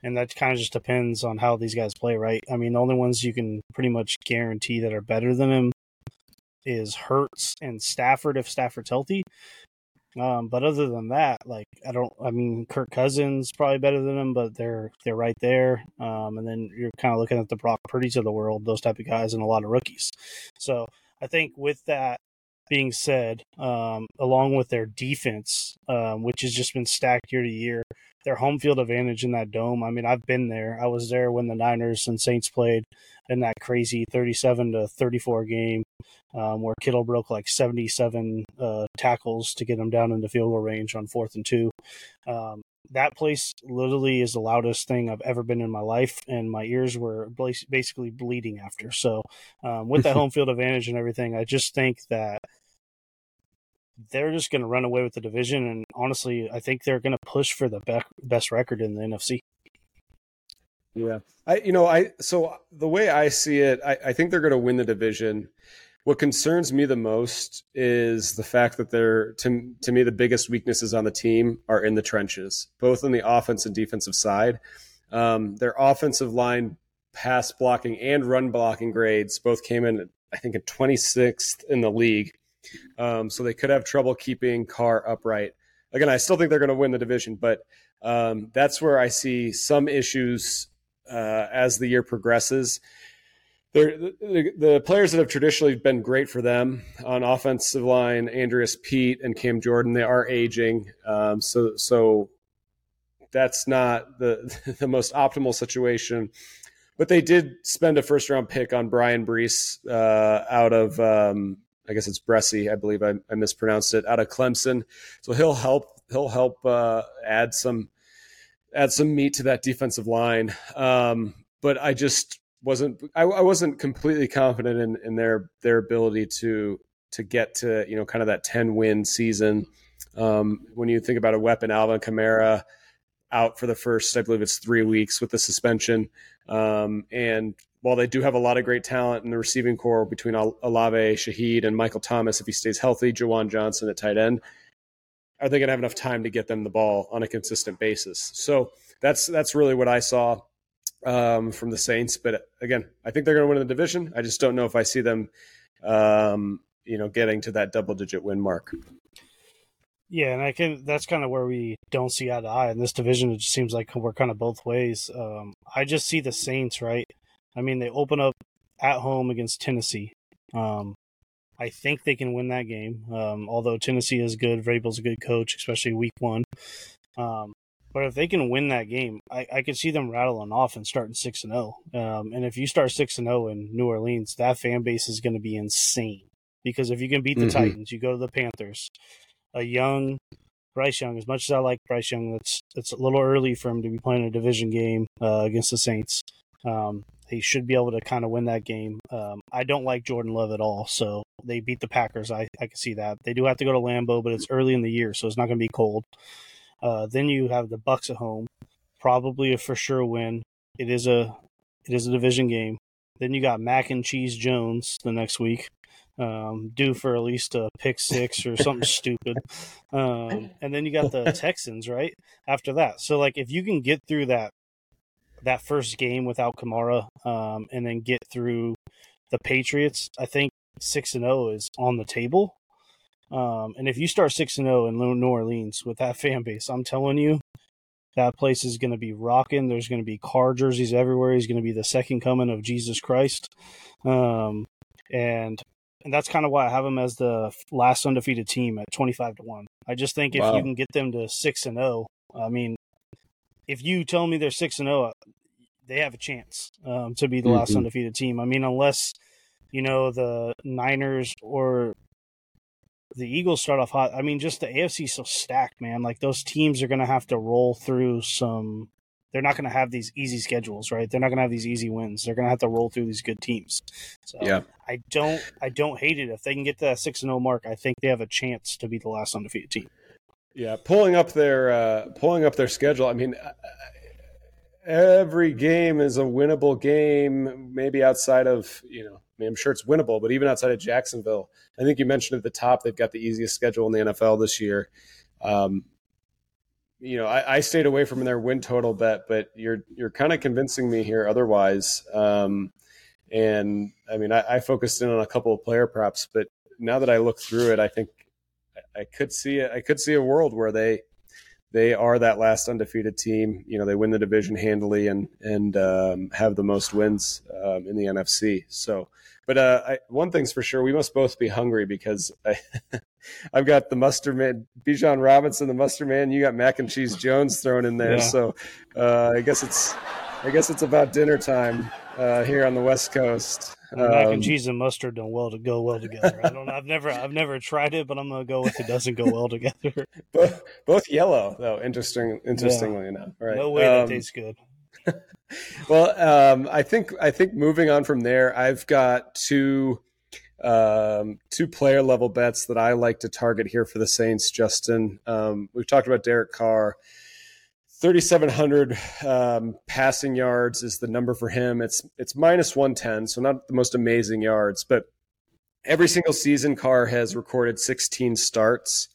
And that kind of just depends on how these guys play, right? I mean, the only ones you can pretty much guarantee that are better than him is Hurts and Stafford if Stafford's healthy. Um, but other than that, like I don't, I mean, Kirk Cousins probably better than him, but they're they're right there. Um, and then you're kind of looking at the Brock Purdy's of the world, those type of guys, and a lot of rookies. So I think with that being said, um, along with their defense, um, which has just been stacked year to year, their home field advantage in that dome. I mean, I've been there. I was there when the Niners and Saints played in that crazy thirty-seven to thirty-four game um, where Kittle broke like seventy-seven uh, tackles to get him down in the field goal range on fourth and two. Um, that place literally is the loudest thing I've ever been in my life, and my ears were basically bleeding after. So um, with that home field advantage and everything, I just think that they're just going to run away with the division, and honestly, I think they're going to push for the be- best record in the N F C. Yeah, I you know I so the way I see it, I, I think they're going to win the division. What concerns me the most is the fact that they're to to me the biggest weaknesses on the team are in the trenches, both on the offense and defensive side. Um, their offensive line pass blocking and run blocking grades both came in, I think, in twenty-sixth in the league. Um, so they could have trouble keeping Carr upright. Again, I still think they're going to win the division, but um, that's where I see some issues uh, as the year progresses. They're, the, the players that have traditionally been great for them on offensive line, Andreas Pete and Cam Jordan, they are aging. Um, so, so that's not the the most optimal situation. But they did spend a first round pick on Brian Brees uh, out of. Um, I guess it's Bressie. I believe I, I mispronounced it, out of Clemson. So he'll help. He'll help uh, add some add some meat to that defensive line. Um, but I just wasn't. I, I wasn't completely confident in, in their their ability to to get to you know kind of that ten win season. Um, when you think about a weapon, Alvin Kamara out for the first, I believe it's three weeks with the suspension, um, and. While they do have a lot of great talent in the receiving core between Olave, Shahid, and Michael Thomas, if he stays healthy, Juwan Johnson at tight end, are they going to have enough time to get them the ball on a consistent basis? So that's that's really what I saw um, from the Saints. But again, I think they're going to win the division. I just don't know if I see them, um, you know, getting to that double-digit win mark. Yeah, and I can. That's kind of where we don't see eye to eye in this division. It just seems like we're kind of both ways. Um, I just see the Saints, right? I mean, they open up at home against Tennessee. Um, I think they can win that game, um, although Tennessee is good. Vrabel's a good coach, especially week one. Um, but if they can win that game, I, I could see them rattling off and starting six and oh. Um, and if you start six and oh in New Orleans, that fan base is going to be insane. Because if you can beat the mm-hmm. Titans, you go to the Panthers. A young Bryce Young, as much as I like Bryce Young, it's, it's a little early for him to be playing a division game uh, against the Saints. Um, they should be able to kind of win that game. Um, I don't like Jordan Love at all, so they beat the Packers. I, I can see that. They do have to go to Lambeau, but it's early in the year, so it's not going to be cold. Uh, then you have the Bucs at home, probably a for sure win. It is a it is a division game. Then you got Mac and Cheese Jones the next week, um, due for at least a pick six or something stupid. Um, and then you got the Texans right after that. So like if you can get through that. that first game without Kamara um, and then get through the Patriots, I think six and oh is on the table. Um, and if you start six and oh in New Orleans with that fan base, I'm telling you, that place is going to be rocking. There's going to be car jerseys everywhere. He's going to be the second coming of Jesus Christ. Um, and and that's kind of why I have him as the last undefeated team at twenty-five to one. I just think if wow. you can get them to six and oh, I mean, if you tell me they're six and zero, they have a chance um, to be the mm-hmm. last undefeated team. I mean, unless you know the Niners or the Eagles start off hot. I mean, just the A F C is so stacked, man. Like those teams are going to have to roll through some. They're not going to have these easy schedules, right? They're not going to have these easy wins. They're going to have to roll through these good teams. So yeah. I don't, I don't hate it if they can get to that six and zero mark. I think they have a chance to be the last undefeated team. Yeah, pulling up their uh, pulling up their schedule. I mean, every game is a winnable game. Maybe outside of you know, I mean, I'm sure it's winnable, but even outside of Jacksonville, I think you mentioned at the top they've got the easiest schedule in the N F L this year. Um, you know, I, I stayed away from their win total bet, but you're you're kind of convincing me here otherwise. Um, And I mean, I, I focused in on a couple of player props, but now that I look through it, I think I could see it. I could see a world where they, they are that last undefeated team. You know, they win the division handily and, and um, have the most wins um, in the N F C. So, but uh, I, one thing's for sure, we must both be hungry because I, I've got the mustard man, Bijan Robinson, the mustard man. You got mac and cheese Jones thrown in there. Yeah. So uh, I guess it's, I guess it's about dinner time uh, here on the West Coast. Um, mac and cheese and mustard don't well to go well together. I don't. I've never. I've never tried it, but I'm gonna go with it doesn't go well together. Both, both yellow, though. Interesting. Interestingly yeah. enough, right? No way um, that tastes good. well, um, I think. I think moving on from there, I've got two, um, two player level bets that I like to target here for the Saints. Justin, um, we've talked about Derek Carr. thirty-seven hundred um, passing yards is the number for him. It's it's minus one ten, so not the most amazing yards. But every single season, Carr has recorded sixteen starts.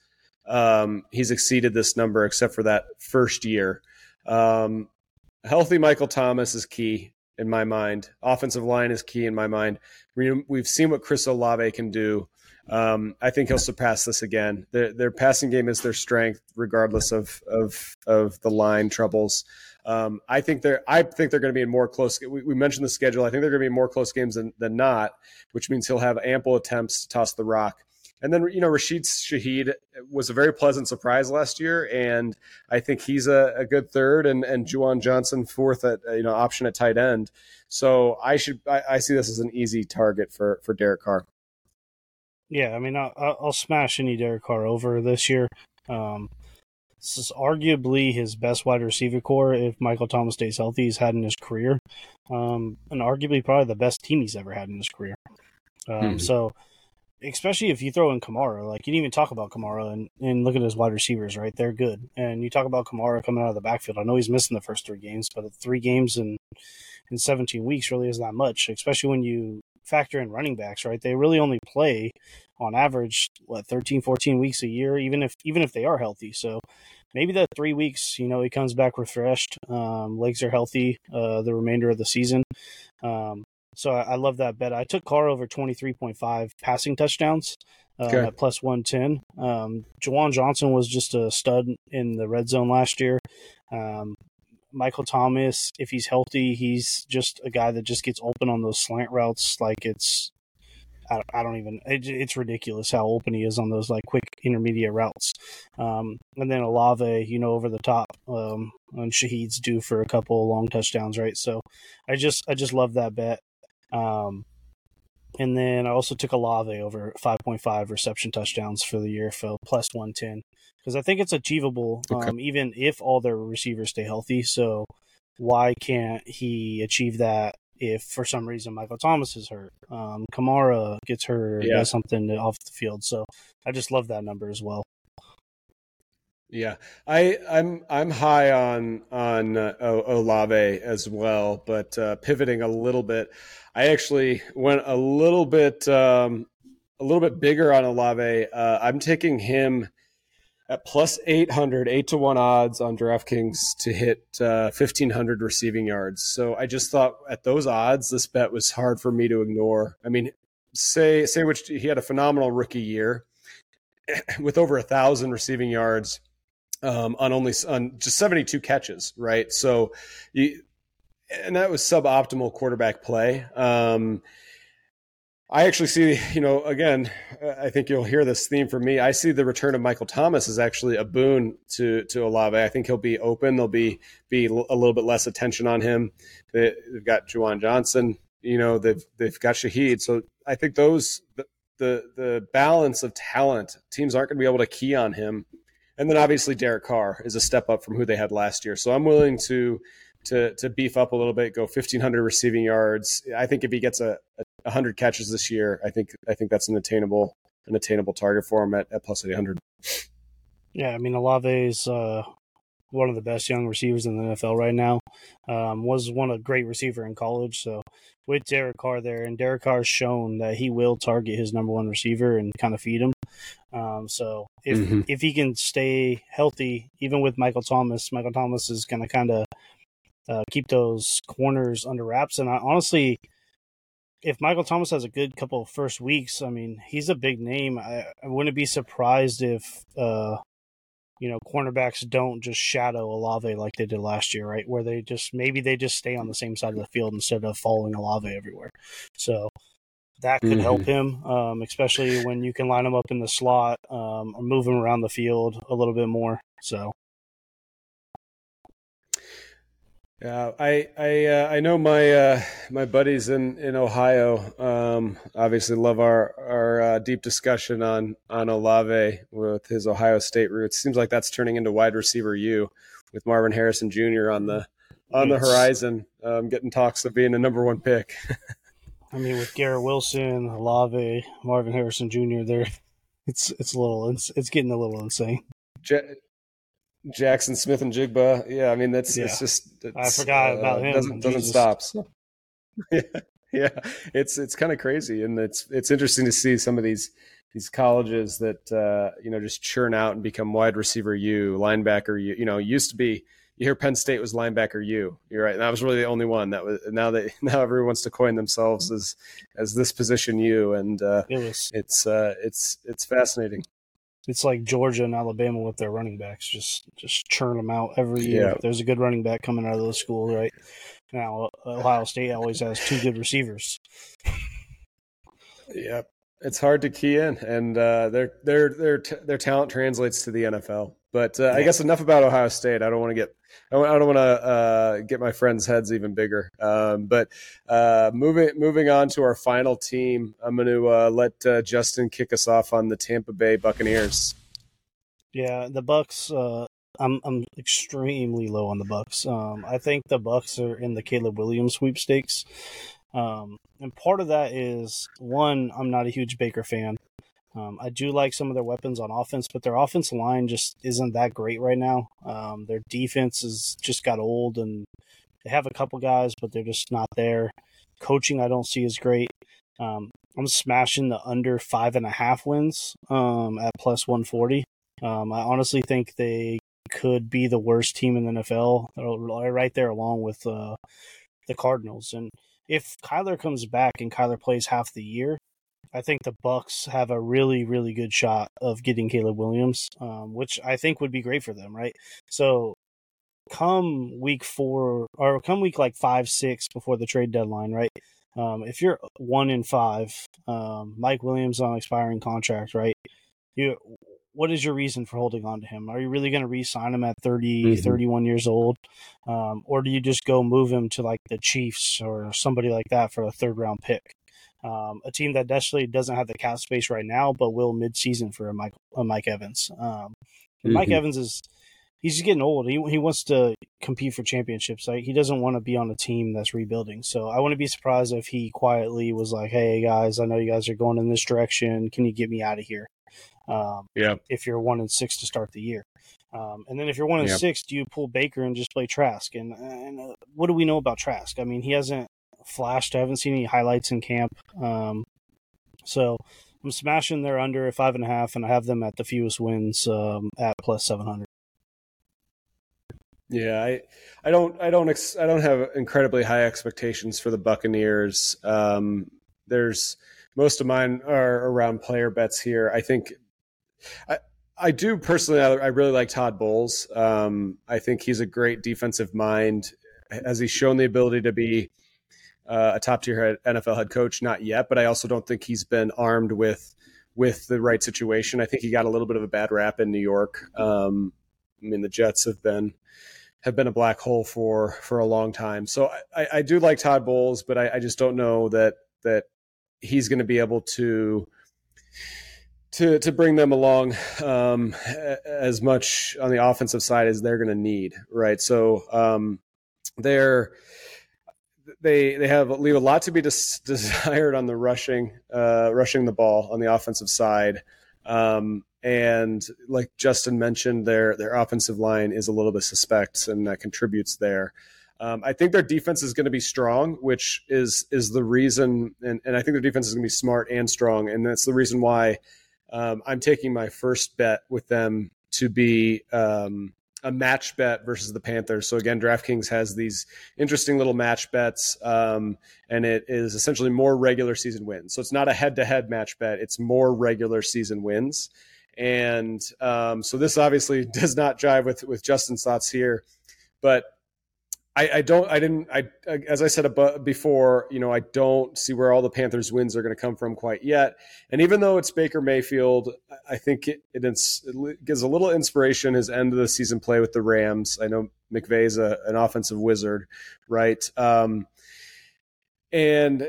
Um, he's exceeded this number except for that first year. Um, healthy Michael Thomas is key in my mind. Offensive line is key in my mind. We, we've seen what Chris Olave can do. Um, I think he'll surpass this again. Their, their passing game is their strength, regardless of of, of the line troubles. Um, I think they're I think they're going to be in more close. We, we mentioned the schedule. I think they're going to be in more close games than, than not, which means he'll have ample attempts to toss the rock. And then, you know, Rashid Shaheed was a very pleasant surprise last year, and I think he's a, a good third, and and Juwan Johnson fourth at you know option at tight end. So I should I, I see this as an easy target for for Derek Carr. Yeah, I mean, I'll, I'll smash any Derek Carr over this year. Um, this is arguably his best wide receiver core if Michael Thomas stays healthy. He's had in his career, um, and arguably probably the best team he's ever had in his career. Um, mm-hmm. So, especially if you throw in Kamara, like you didn't even talk about Kamara, and, and look at his wide receivers, right? They're good. And you talk about Kamara coming out of the backfield. I know he's missing the first three games, but three games in, in seventeen weeks really is not much, especially when you factor in running backs, right? They really only play on average, what, thirteen, fourteen weeks a year, even if even if they are healthy. So maybe that three weeks, you know, he comes back refreshed, um, legs are healthy uh, the remainder of the season. Um, so I, I love that bet. I took Carr over twenty-three point five passing touchdowns uh, okay. at plus one ten. Um, Juwan Johnson was just a stud in the red zone last year. Um, Michael Thomas, if he's healthy, he's just a guy that just gets open on those slant routes. Like it's, I, I don't even, it, it's ridiculous how open he is on those like quick intermediate routes. Um, and then Olave, you know, over the top, um, and Shaheed's due for a couple of long touchdowns, right? So I just, I just love that bet. Um, and then I also took Olave over five point five reception touchdowns for the year for plus one ten. Because I think it's achievable, okay. um, even if all their receivers stay healthy. So why can't he achieve that if for some reason Michael Thomas is hurt, um, Kamara gets hurt, yeah. does something off the field? So I just love that number as well. Yeah, I, I'm I'm high on on uh, Olave as well, but uh, pivoting a little bit, I actually went a little bit um, a little bit bigger on Olave. Uh, I'm taking him at plus eight hundred, eight to one odds on DraftKings to hit uh, fifteen hundred receiving yards. So I just thought at those odds, this bet was hard for me to ignore. I mean, say say which he had a phenomenal rookie year with over a thousand receiving yards um, on only on just seventy-two catches, right? So, you, and that was suboptimal quarterback play. Um, I actually see, you know, again, I think you'll hear this theme from me. I see the return of Michael Thomas is actually a boon to to Olave. I think he'll be open. There'll be be a little bit less attention on him. They've got Juwan Johnson. You know, they've they've got Shaheed. So I think those the the, the balance of talent, teams aren't going to be able to key on him. And then obviously Derek Carr is a step up from who they had last year. So I'm willing to to to beef up a little bit. Go fifteen hundred receiving yards. I think if he gets a, a one hundred catches this year, I think I think that's an attainable an attainable target for him at, at plus eight hundred. Yeah, I mean, Olave's uh, one of the best young receivers in the N F L right now. Um, was one a great receiver in college. So with Derek Carr there, and Derek Carr's shown that he will target his number one receiver and kind of feed him. Um, so if mm-hmm. if he can stay healthy, even with Michael Thomas, Michael Thomas is going to kind of uh, keep those corners under wraps. And I honestly. if Michael Thomas has a good couple of first weeks, I mean, he's a big name. I, I wouldn't be surprised if, uh, you know, cornerbacks don't just shadow Olave like they did last year, right? Where they just, maybe they just stay on the same side of the field instead of following Olave everywhere. So that could mm-hmm. help him, um, especially when you can line him up in the slot, um, or move him around the field a little bit more. So. Yeah, I I uh, I know my uh, my buddies in in Ohio um, obviously love our our uh, deep discussion on on Olave with his Ohio State roots. Seems like that's turning into wide receiver U with Marvin Harrison Junior on the on the horizon, um, getting talks of being a number one pick. I mean, with Garrett Wilson, Olave, Marvin Harrison Junior, there, it's it's a little it's, it's getting a little insane. Je- Jackson Smith and Jigba, yeah, I mean that's yeah. it's just it's, I forgot uh, about him. Doesn't doesn't Jesus. stop. So. yeah, yeah, it's it's kind of crazy, and it's it's interesting to see some of these these colleges that uh, you know just churn out and become wide receiver U, linebacker U. You know, used to be you hear Penn State was linebacker U. You're right, and I was really the only one that was. Now that now everyone wants to coin themselves as as this position U, and uh, it was. it's uh, it's it's fascinating. It's like Georgia and Alabama with their running backs. Just just churn them out every year. Yeah. There's a good running back coming out of those schools, right? Now, Ohio State always has two good receivers. Yeah, it's hard to key in, and uh, their their their their talent translates to the N F L. But uh, yeah. I guess enough about Ohio State. I don't want to get I don't want to uh, get my friends' heads even bigger. Um, but uh, moving moving on to our final team, I'm going to uh, let uh, Justin kick us off on the Tampa Bay Buccaneers. Yeah, the Bucs. Uh, I'm I'm extremely low on the Bucs. Um, I think the Bucs are in the Caleb Williams sweepstakes, um, and part of that is one, I'm not a huge Baker fan. Um, I do like some of their weapons on offense, but their offensive line just isn't that great right now. Um, their defense has just got old, and they have a couple guys, but they're just not there. Coaching I don't see as great. Um, I'm smashing the under five and a half wins um, at plus one forty. Um, I honestly think they could be the worst team in the N F L. They're right there along with uh, the Cardinals. And if Kyler comes back and Kyler plays half the year, I think the Bucs have a really, really good shot of getting Caleb Williams, um, which I think would be great for them, right? So come week four or come week like five, six before the trade deadline, right? Um, if you're one in five, um, Mike Williams on expiring contract, right? You, what is your reason for holding on to him? Are you really going to re-sign him at thirty, mm-hmm. thirty-one years old? Um, or do you just go move him to like the Chiefs or somebody like that for a third round pick? Um, a team that desperately doesn't have the cap space right now, but will mid-season for a Mike, a Mike Evans. Um, mm-hmm. Mike Evans is he's getting old. He he wants to compete for championships. Right? He doesn't want to be on a team that's rebuilding. So I wouldn't be surprised if he quietly was like, "Hey guys, I know you guys are going in this direction. Can you get me out of here?" Um, yeah. If you're one and six to start the year, um, and then if you're one and yeah. six, do you pull Baker and just play Trask? And and uh, what do we know about Trask? I mean, he hasn't. Flashed. I haven't seen any highlights in camp. Um, so I'm smashing their under at five and a half, and I have them at the fewest wins um, at plus seven hundred. Yeah, I, I don't, I don't, ex- I don't have incredibly high expectations for the Buccaneers. Um, there's most of mine are around player bets here. I think, I, I do personally. I, I really like Todd Bowles. Um, I think he's a great defensive mind, as he's shown the ability to be. Uh, a top-tier N F L head coach, not yet, but I also don't think he's been armed with with the right situation. I think he got a little bit of a bad rap in New York. Um, I mean, the Jets have been have been a black hole for for a long time. So I, I do like Todd Bowles, but I, I just don't know that that he's going to be able to to to bring them along um, as much on the offensive side as they're going to need, right? So um, they're. They they have leave a lot to be des- desired on the rushing uh, rushing the ball on the offensive side, um, and like Justin mentioned, their their offensive line is a little bit suspect, and that contributes there. Um, I think their defense is going to be strong, which is is the reason, and, and I think their defense is going to be smart and strong, and that's the reason why um, I'm taking my first bet with them to be um, a match bet versus the Panthers. So again, DraftKings has these interesting little match bets, um, and it is essentially more regular season wins. So it's not a head-to-head match bet. It's more regular season wins. And um, so this obviously does not jive with, with Justin's thoughts here, but I, I don't, I didn't, I, as I said ab- before, you know, I don't see where all the Panthers wins are going to come from quite yet. And even though it's Baker Mayfield, I think it, it, ins- it gives a little inspiration, his end of the season play with the Rams. I know McVay's a, an offensive wizard, right? Um, and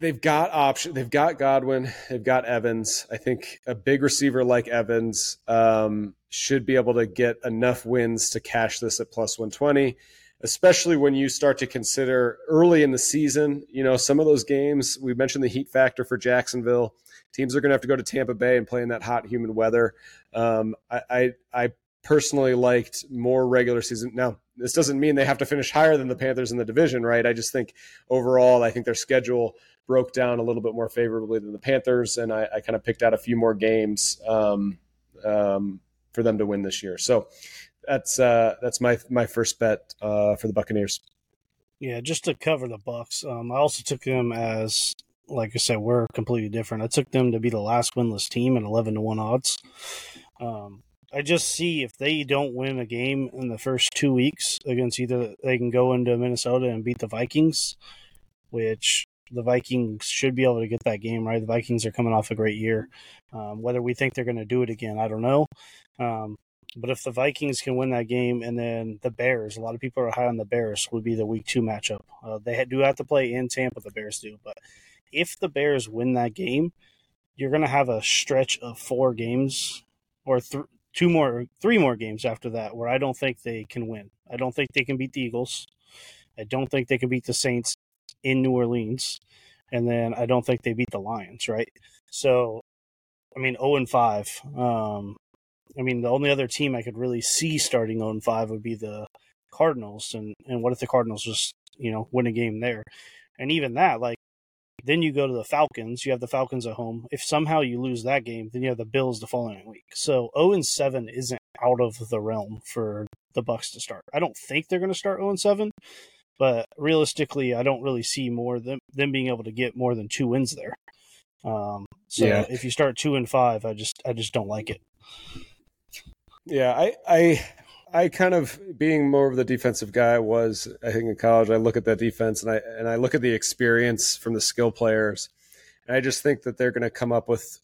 They've got option. They've got Godwin. They've got Evans. I think a big receiver like Evans um, should be able to get enough wins to cash this at plus one twenty, especially when you start to consider early in the season. You know, some of those games, we mentioned the heat factor for Jacksonville. Teams are going to have to go to Tampa Bay and play in that hot, humid weather. Um, I, I, I personally liked more regular season. Now, this doesn't mean they have to finish higher than the Panthers in the division, right? I just think overall, I think their schedule broke down a little bit more favorably than the Panthers, and I, I kind of picked out a few more games um, um, for them to win this year. So that's uh, that's my my first bet uh, for the Buccaneers. Yeah, just to cover the Bucs. Um, I also took them as, like I said, we're completely different. I took them to be the last winless team at eleven to one odds. Um, I just see if they don't win a game in the first two weeks against either, they can go into Minnesota and beat the Vikings, which the Vikings should be able to get that game, right? The Vikings are coming off a great year. Um, whether we think they're going to do it again, I don't know. Um, but if the Vikings can win that game, and then the Bears, a lot of people are high on the Bears, would be the week two matchup. Uh, they do have to play in Tampa, the Bears do. But if the Bears win that game, you're going to have a stretch of four games or th- two more, three more games after that where I don't think they can win. I don't think they can beat the Eagles. I don't think they can beat the Saints in New Orleans, and then I don't think they beat the Lions, right? So, I mean, oh and five. Um, I mean, the only other team I could really see starting oh and five would be the Cardinals, and, and what if the Cardinals just, you know, win a game there? And even that, like, then you go to the Falcons. You have the Falcons at home. If somehow you lose that game, then you have the Bills the following week. So oh and seven isn't out of the realm for the Bucs to start. I don't think they're going to start oh and seven. But realistically, I don't really see more than them being able to get more than two wins there. Um, so yeah. If you start two and five, I just I just don't like it. Yeah, I I I kind of, being more of the defensive guy, was I think in college, I look at that defense and I and I look at the experience from the skill players, and I just think that they're going to come up with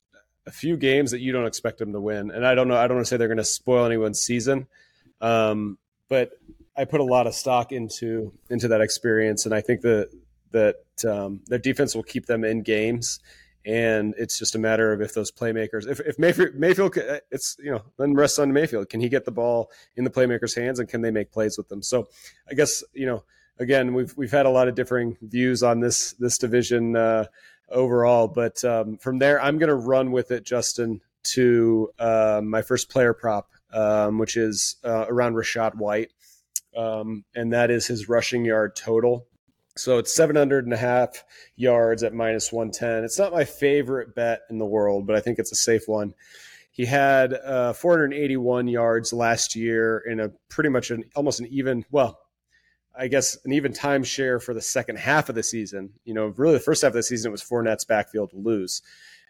a few games that you don't expect them to win. And I don't know, I don't want to say they're going to spoil anyone's season, um, but I put a lot of stock into into that experience, and I think that that um, their defense will keep them in games. And it's just a matter of if those playmakers, if if Mayfield, Mayfield it's you know, then rests on Mayfield. Can he get the ball in the playmakers' hands, and can they make plays with them? So I guess you know, again, we've we've had a lot of differing views on this this division uh, overall, but um, from there, I'm going to run with it, Justin, to uh, my first player prop, um, which is uh, around Rashad White. Um, and that is his rushing yard total. So it's seven hundred and a half yards at minus one ten. It's not my favorite bet in the world, but I think it's a safe one. He had uh, four hundred eighty-one yards last year in a pretty much an almost an even, well, I guess an even timeshare for the second half of the season. You know, really the first half of the season, it was Fournette's backfield to lose.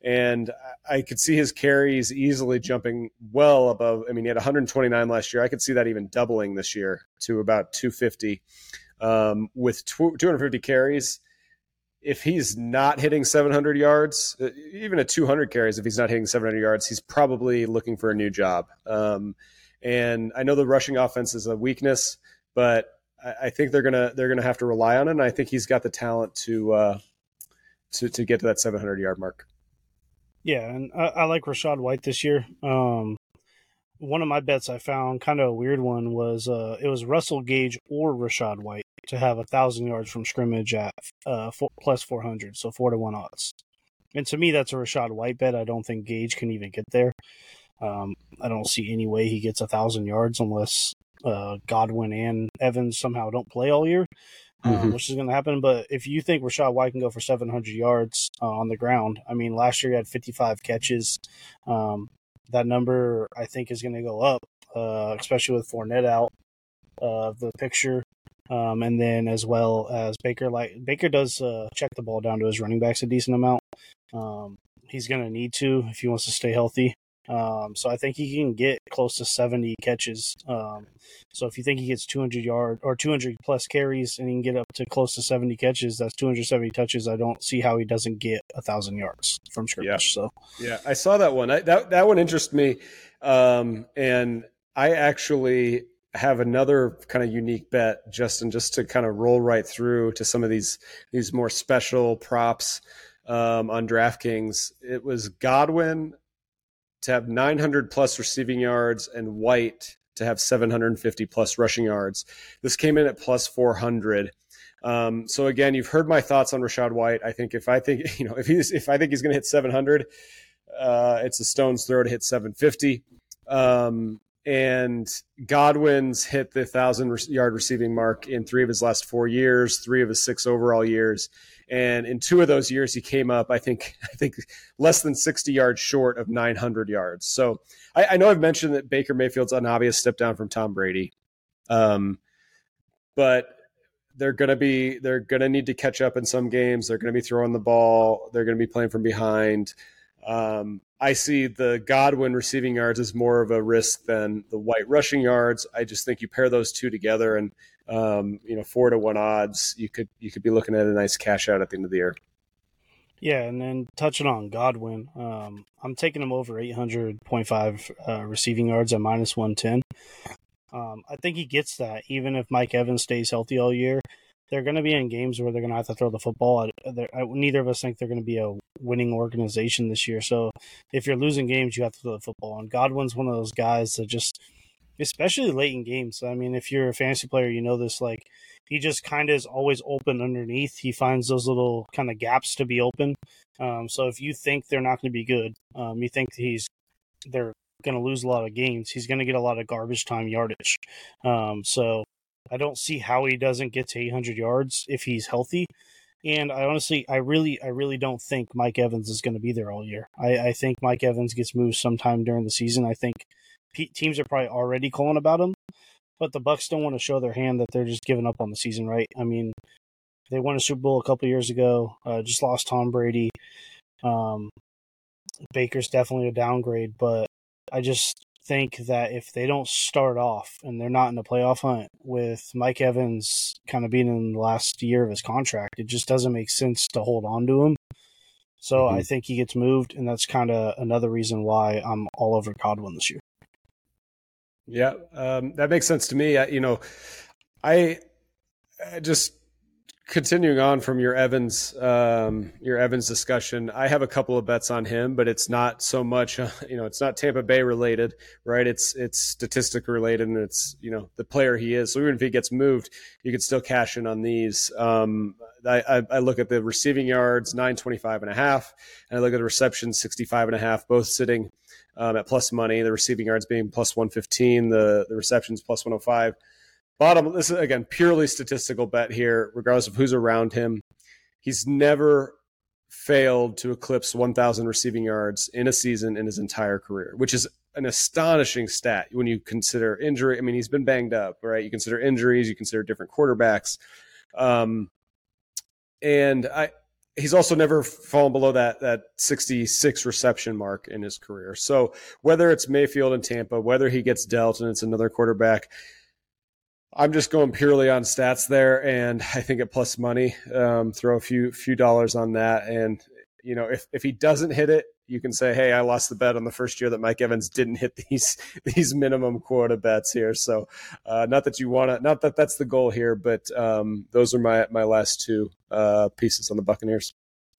And I could see his carries easily jumping well above. I mean, he had one hundred twenty-nine last year. I could see that even doubling this year to about two hundred fifty um, with two hundred fifty carries. If he's not hitting seven hundred yards, even at two hundred carries, if he's not hitting seven hundred yards, he's probably looking for a new job. Um, and I know the rushing offense is a weakness, but I think they're gonna they're gonna have to rely on it. And I think he's got the talent to uh, to to get to that seven hundred yard mark. Yeah, and I, I like Rashad White this year. Um, one of my bets I found, kind of a weird one, was uh, it was Russell Gage or Rashad White to have one thousand yards from scrimmage at uh, four, plus four hundred, so four to one odds. And to me, that's a Rashad White bet. I don't think Gage can even get there. Um, I don't see any way he gets one thousand yards unless uh, Godwin and Evans somehow don't play all year. Mm-hmm. Um, which is going to happen. But if you think Rashad White can go for seven hundred yards uh, on the ground, I mean, last year he had fifty-five catches. Um, that number, I think, is going to go up uh, especially with Fournette out of the picture. Um, and then as well as Baker, like Baker does uh, check the ball down to his running backs a decent amount. Um, he's going to need to if he wants to stay healthy. Um, so I think he can get close to seventy catches. Um, so if you think he gets two hundred yard or two hundred plus carries and he can get up to close to seventy catches, that's two hundred seventy touches. I don't see how he doesn't get a thousand yards from scrimmage. Yeah. So yeah, I saw that one. I, that that one interests me, um, and I actually have another kind of unique bet, Justin, just to kind of roll right through to some of these these more special props um, on DraftKings. It was Godwin to have nine hundred plus receiving yards and White to have seven hundred fifty plus rushing yards. This came in at plus four hundred. Um, so again, you've heard my thoughts on Rashad White. I think if I think, you know, if he's, if I think he's going to hit seven hundred, uh, it's a stone's throw to hit seven fifty. Um, and Godwin's hit the thousand yard receiving mark in three of his last four years, three of his six overall years. And in two of those years, he came up, I think, I think less than sixty yards short of nine hundred yards. So I, I know I've mentioned that Baker Mayfield's an obvious step down from Tom Brady, um, but they're going to be, they're going to need to catch up in some games. They're going to be throwing the ball. They're going to be playing from behind. Um, I see the Godwin receiving yards as more of a risk than the White rushing yards. I just think you pair those two together and, um, you know, four to one odds, you could, you could be looking at a nice cash out at the end of the year. Yeah. And then touching on Godwin, um, I'm taking him over eight hundred point five uh, receiving yards at minus one ten. Um, I think he gets that even if Mike Evans stays healthy all year. They're going to be in games where they're going to have to throw the football. Neither of us think they're going to be a winning organization this year. So if you're losing games, you have to throw the football. And Godwin's one of those guys that just, especially late in games. I mean, if you're a fantasy player, you know this. Like, he just kind of is always open underneath. He finds those little kind of gaps to be open. Um, so if you think they're not going to be good, um, you think he's they're going to lose a lot of games, he's going to get a lot of garbage time yardage. Um, so. I don't see how he doesn't get to eight hundred yards if he's healthy. And I honestly, I really, I really don't think Mike Evans is going to be there all year. I, I think Mike Evans gets moved sometime during the season. I think pe- teams are probably already calling about him, but the Bucs don't want to show their hand that they're just giving up on the season, right? I mean, they won a Super Bowl a couple years ago, uh, just lost Tom Brady. Um, Baker's definitely a downgrade, but I just think that if they don't start off and they're not in the playoff hunt with Mike Evans kind of being in the last year of his contract, it just doesn't make sense to hold on to him. So mm-hmm. I think he gets moved, and that's kind of another reason why I'm all over Godwin this year. Yeah, um, that makes sense to me. I, you know, I, I just continuing on from your Evans, um, your Evans discussion, I have a couple of bets on him, but it's not so much, you know, it's not Tampa Bay related, right? It's it's statistic related, and it's, you know, the player he is. So even if he gets moved, you could still cash in on these. Um, I, I, I look at the receiving yards, nine twenty-five and a half, and I look at the receptions, sixty-five and a half, both sitting um, at plus money. The receiving yards being plus one fifteen, the the receptions plus one oh five. Bottom, this is, again, purely statistical bet here, regardless of who's around him. He's never failed to eclipse one thousand receiving yards in a season in his entire career, which is an astonishing stat when you consider injury. I mean, he's been banged up, right? You consider injuries, you consider different quarterbacks. Um, and I, he's also never fallen below that that sixty-six reception mark in his career. So whether it's Mayfield and Tampa, whether he gets dealt and it's another quarterback, I'm just going purely on stats there, and I think at plus money, um, throw a few few dollars on that. And, you know, if, if he doesn't hit it, you can say, hey, I lost the bet on the first year that Mike Evans didn't hit these these minimum quota bets here. So uh, not that you want to, not that that's the goal here, but um, those are my, my last two uh, pieces on the Buccaneers.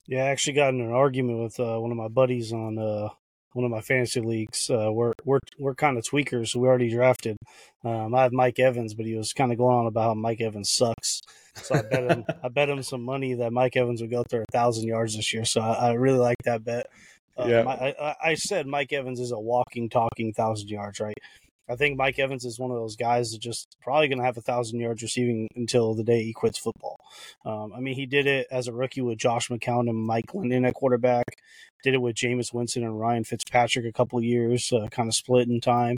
Yeah, I actually got in an argument with uh, one of my buddies on uh... – one of my fantasy leagues. Uh, we're we're we're kind of tweakers, so we already drafted. Um, I have Mike Evans, but he was kind of going on about how Mike Evans sucks. So I bet him I bet him some money that Mike Evans would go through a thousand yards this year. So I, I really like that bet. Um, yeah, I, I said Mike Evans is a walking, talking thousand yards, right? I think Mike Evans is one of those guys that just probably going to have a thousand yards receiving until the day he quits football. Um, I mean, he did it as a rookie with Josh McCown and Mike Linden at quarterback, did it with Jameis Winston and Ryan Fitzpatrick a couple of years, uh, kind of split in time.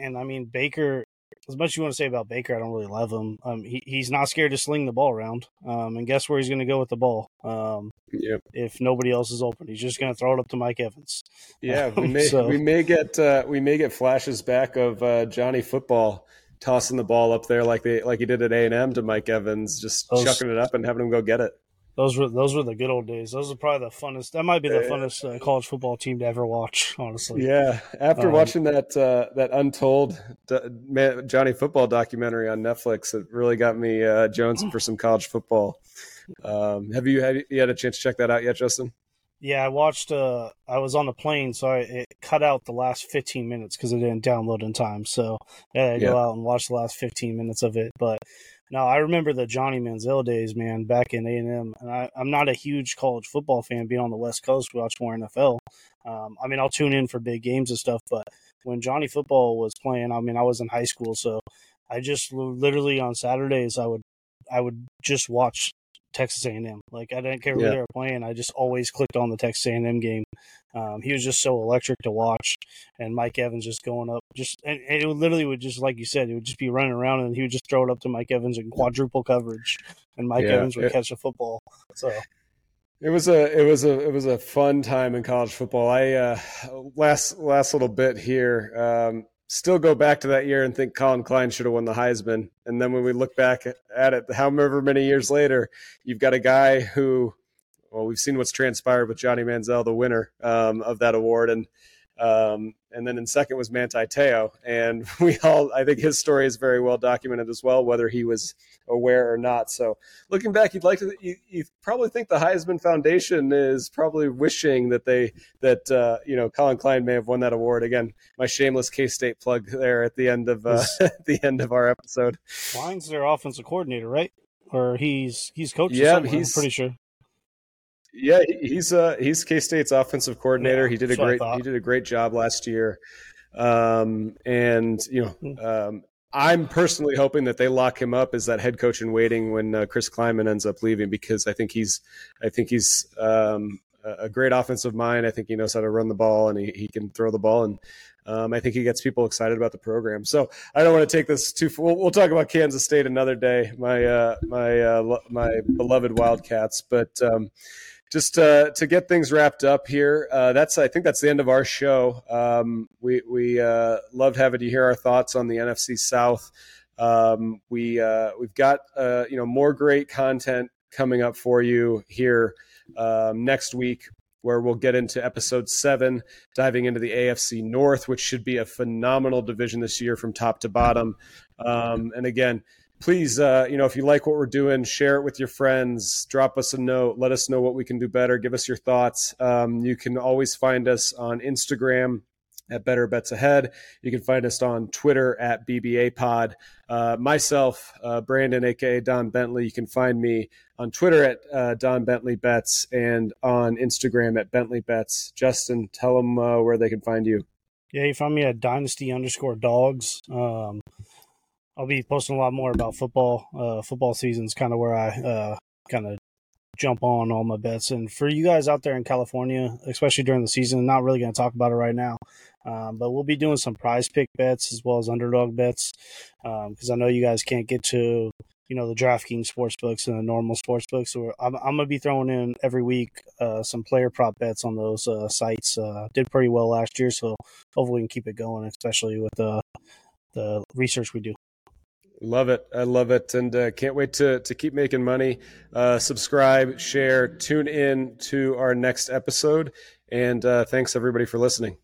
And I mean, Baker, as much as you want to say about Baker, I don't really love him. Um, he, he's not scared to sling the ball around. Um, and guess where he's going to go with the ball? Um, yep. If nobody else is open, he's just going to throw it up to Mike Evans. Yeah, um, we may so. we may get uh, we may get flashes back of uh, Johnny Football tossing the ball up there like they like he did at A and M to Mike Evans, just those, chucking it up and having him go get it. Those were those were the good old days. Those are probably the funnest. That might be the yeah. funnest uh, college football team to ever watch, honestly. Yeah, after um, watching that uh, that Untold do- Johnny Football documentary on Netflix, it really got me uh, jonesing for some college football. Um, have you had you had a chance to check that out yet, Justin? Yeah, I watched. Uh, I was on the plane, so I, it cut out the last fifteen minutes because I didn't download in time. So I had to yeah. go out and watch the last fifteen minutes of it. But no, I remember the Johnny Manziel days, man, back in A and M. And I, I'm not a huge college football fan. Being on the West Coast, we watch more N F L. Um, I mean, I'll tune in for big games and stuff. But when Johnny Football was playing, I mean, I was in high school, so I just literally on Saturdays, I would, I would just watch Texas A and M. Like, I didn't care who yeah. they were playing. I just always clicked on the Texas A and M game. Um, he was just so electric to watch, and Mike Evans just going up. Just and, and it literally would just, like you said, it would just be running around, and he would just throw it up to Mike Evans in quadruple coverage, and Mike yeah, Evans would yeah. catch the football. So it was a it was a it was a fun time in college football. I uh, last last little bit here. Um, Still go back to that year and think Colin Klein should have won the Heisman. And then when we look back at it, however many years later, you've got a guy who, well, we've seen what's transpired with Johnny Manziel, the winner um, of that award. And um, and then in second was Manti Te'o. And we all, I think his story is very well documented as well, whether he was aware or not. So looking back, you'd like to, you, you probably think the Heisman Foundation is probably wishing that they, that, uh, you know, Colin Klein may have won that award. Again, my shameless K-State plug there at the end of, uh, at the end of our episode. Klein's their offensive coordinator, right? Or he's, he's coaching. Yeah, he's, I'm pretty sure. Yeah, he's uh, he's K-State's offensive coordinator. Yeah, he did a great he did a great job last year, um, and you know um, I'm personally hoping that they lock him up as that head coach in waiting when uh, Chris Klieman ends up leaving, because I think he's I think he's um, a great offensive mind. I think he knows how to run the ball, and he, he can throw the ball, and um, I think he gets people excited about the program. So I don't want to take this too. We'll, we'll talk about Kansas State another day, my uh, my uh, my beloved Wildcats, but. Um, Just uh, to get things wrapped up here, uh, that's I think that's the end of our show. Um, we we uh, loved having you hear our thoughts on the N F C South. Um, we uh, we've got uh, you know more great content coming up for you here um, next week, where we'll get into episode seven, diving into the A F C North, which should be a phenomenal division this year from top to bottom. Um, and again. Please, uh, you know, if you like what we're doing, share it with your friends. Drop us a note. Let us know what we can do better. Give us your thoughts. Um, you can always find us on Instagram at Bettor Bets Ahead. You can find us on Twitter at B B A Pod. Uh, myself, uh, Brandon, a k a. Don Bentley. You can find me on Twitter at uh, Don Bentley Bets and on Instagram at Bentley Bets. Justin, tell them uh, where they can find you. Yeah, you find me at Dynasty underscore Dogs. Um I'll be posting a lot more about football. Uh, football season's kind of where I uh, kind of jump on all my bets. And for you guys out there in California, especially during the season, I'm not really going to talk about it right now. Um, but we'll be doing some prize pick bets as well as underdog bets, because um, I know you guys can't get to – you know, the DraftKings sportsbooks and the normal sportsbooks. So I'm, I'm going to be throwing in every week uh, some player prop bets on those uh, sites. Uh, did pretty well last year, so hopefully we can keep it going, especially with uh, the research we do. Love it. I love it. And uh, can't wait to, to keep making money. Uh, subscribe, share, tune in to our next episode. And uh, thanks, everybody, for listening.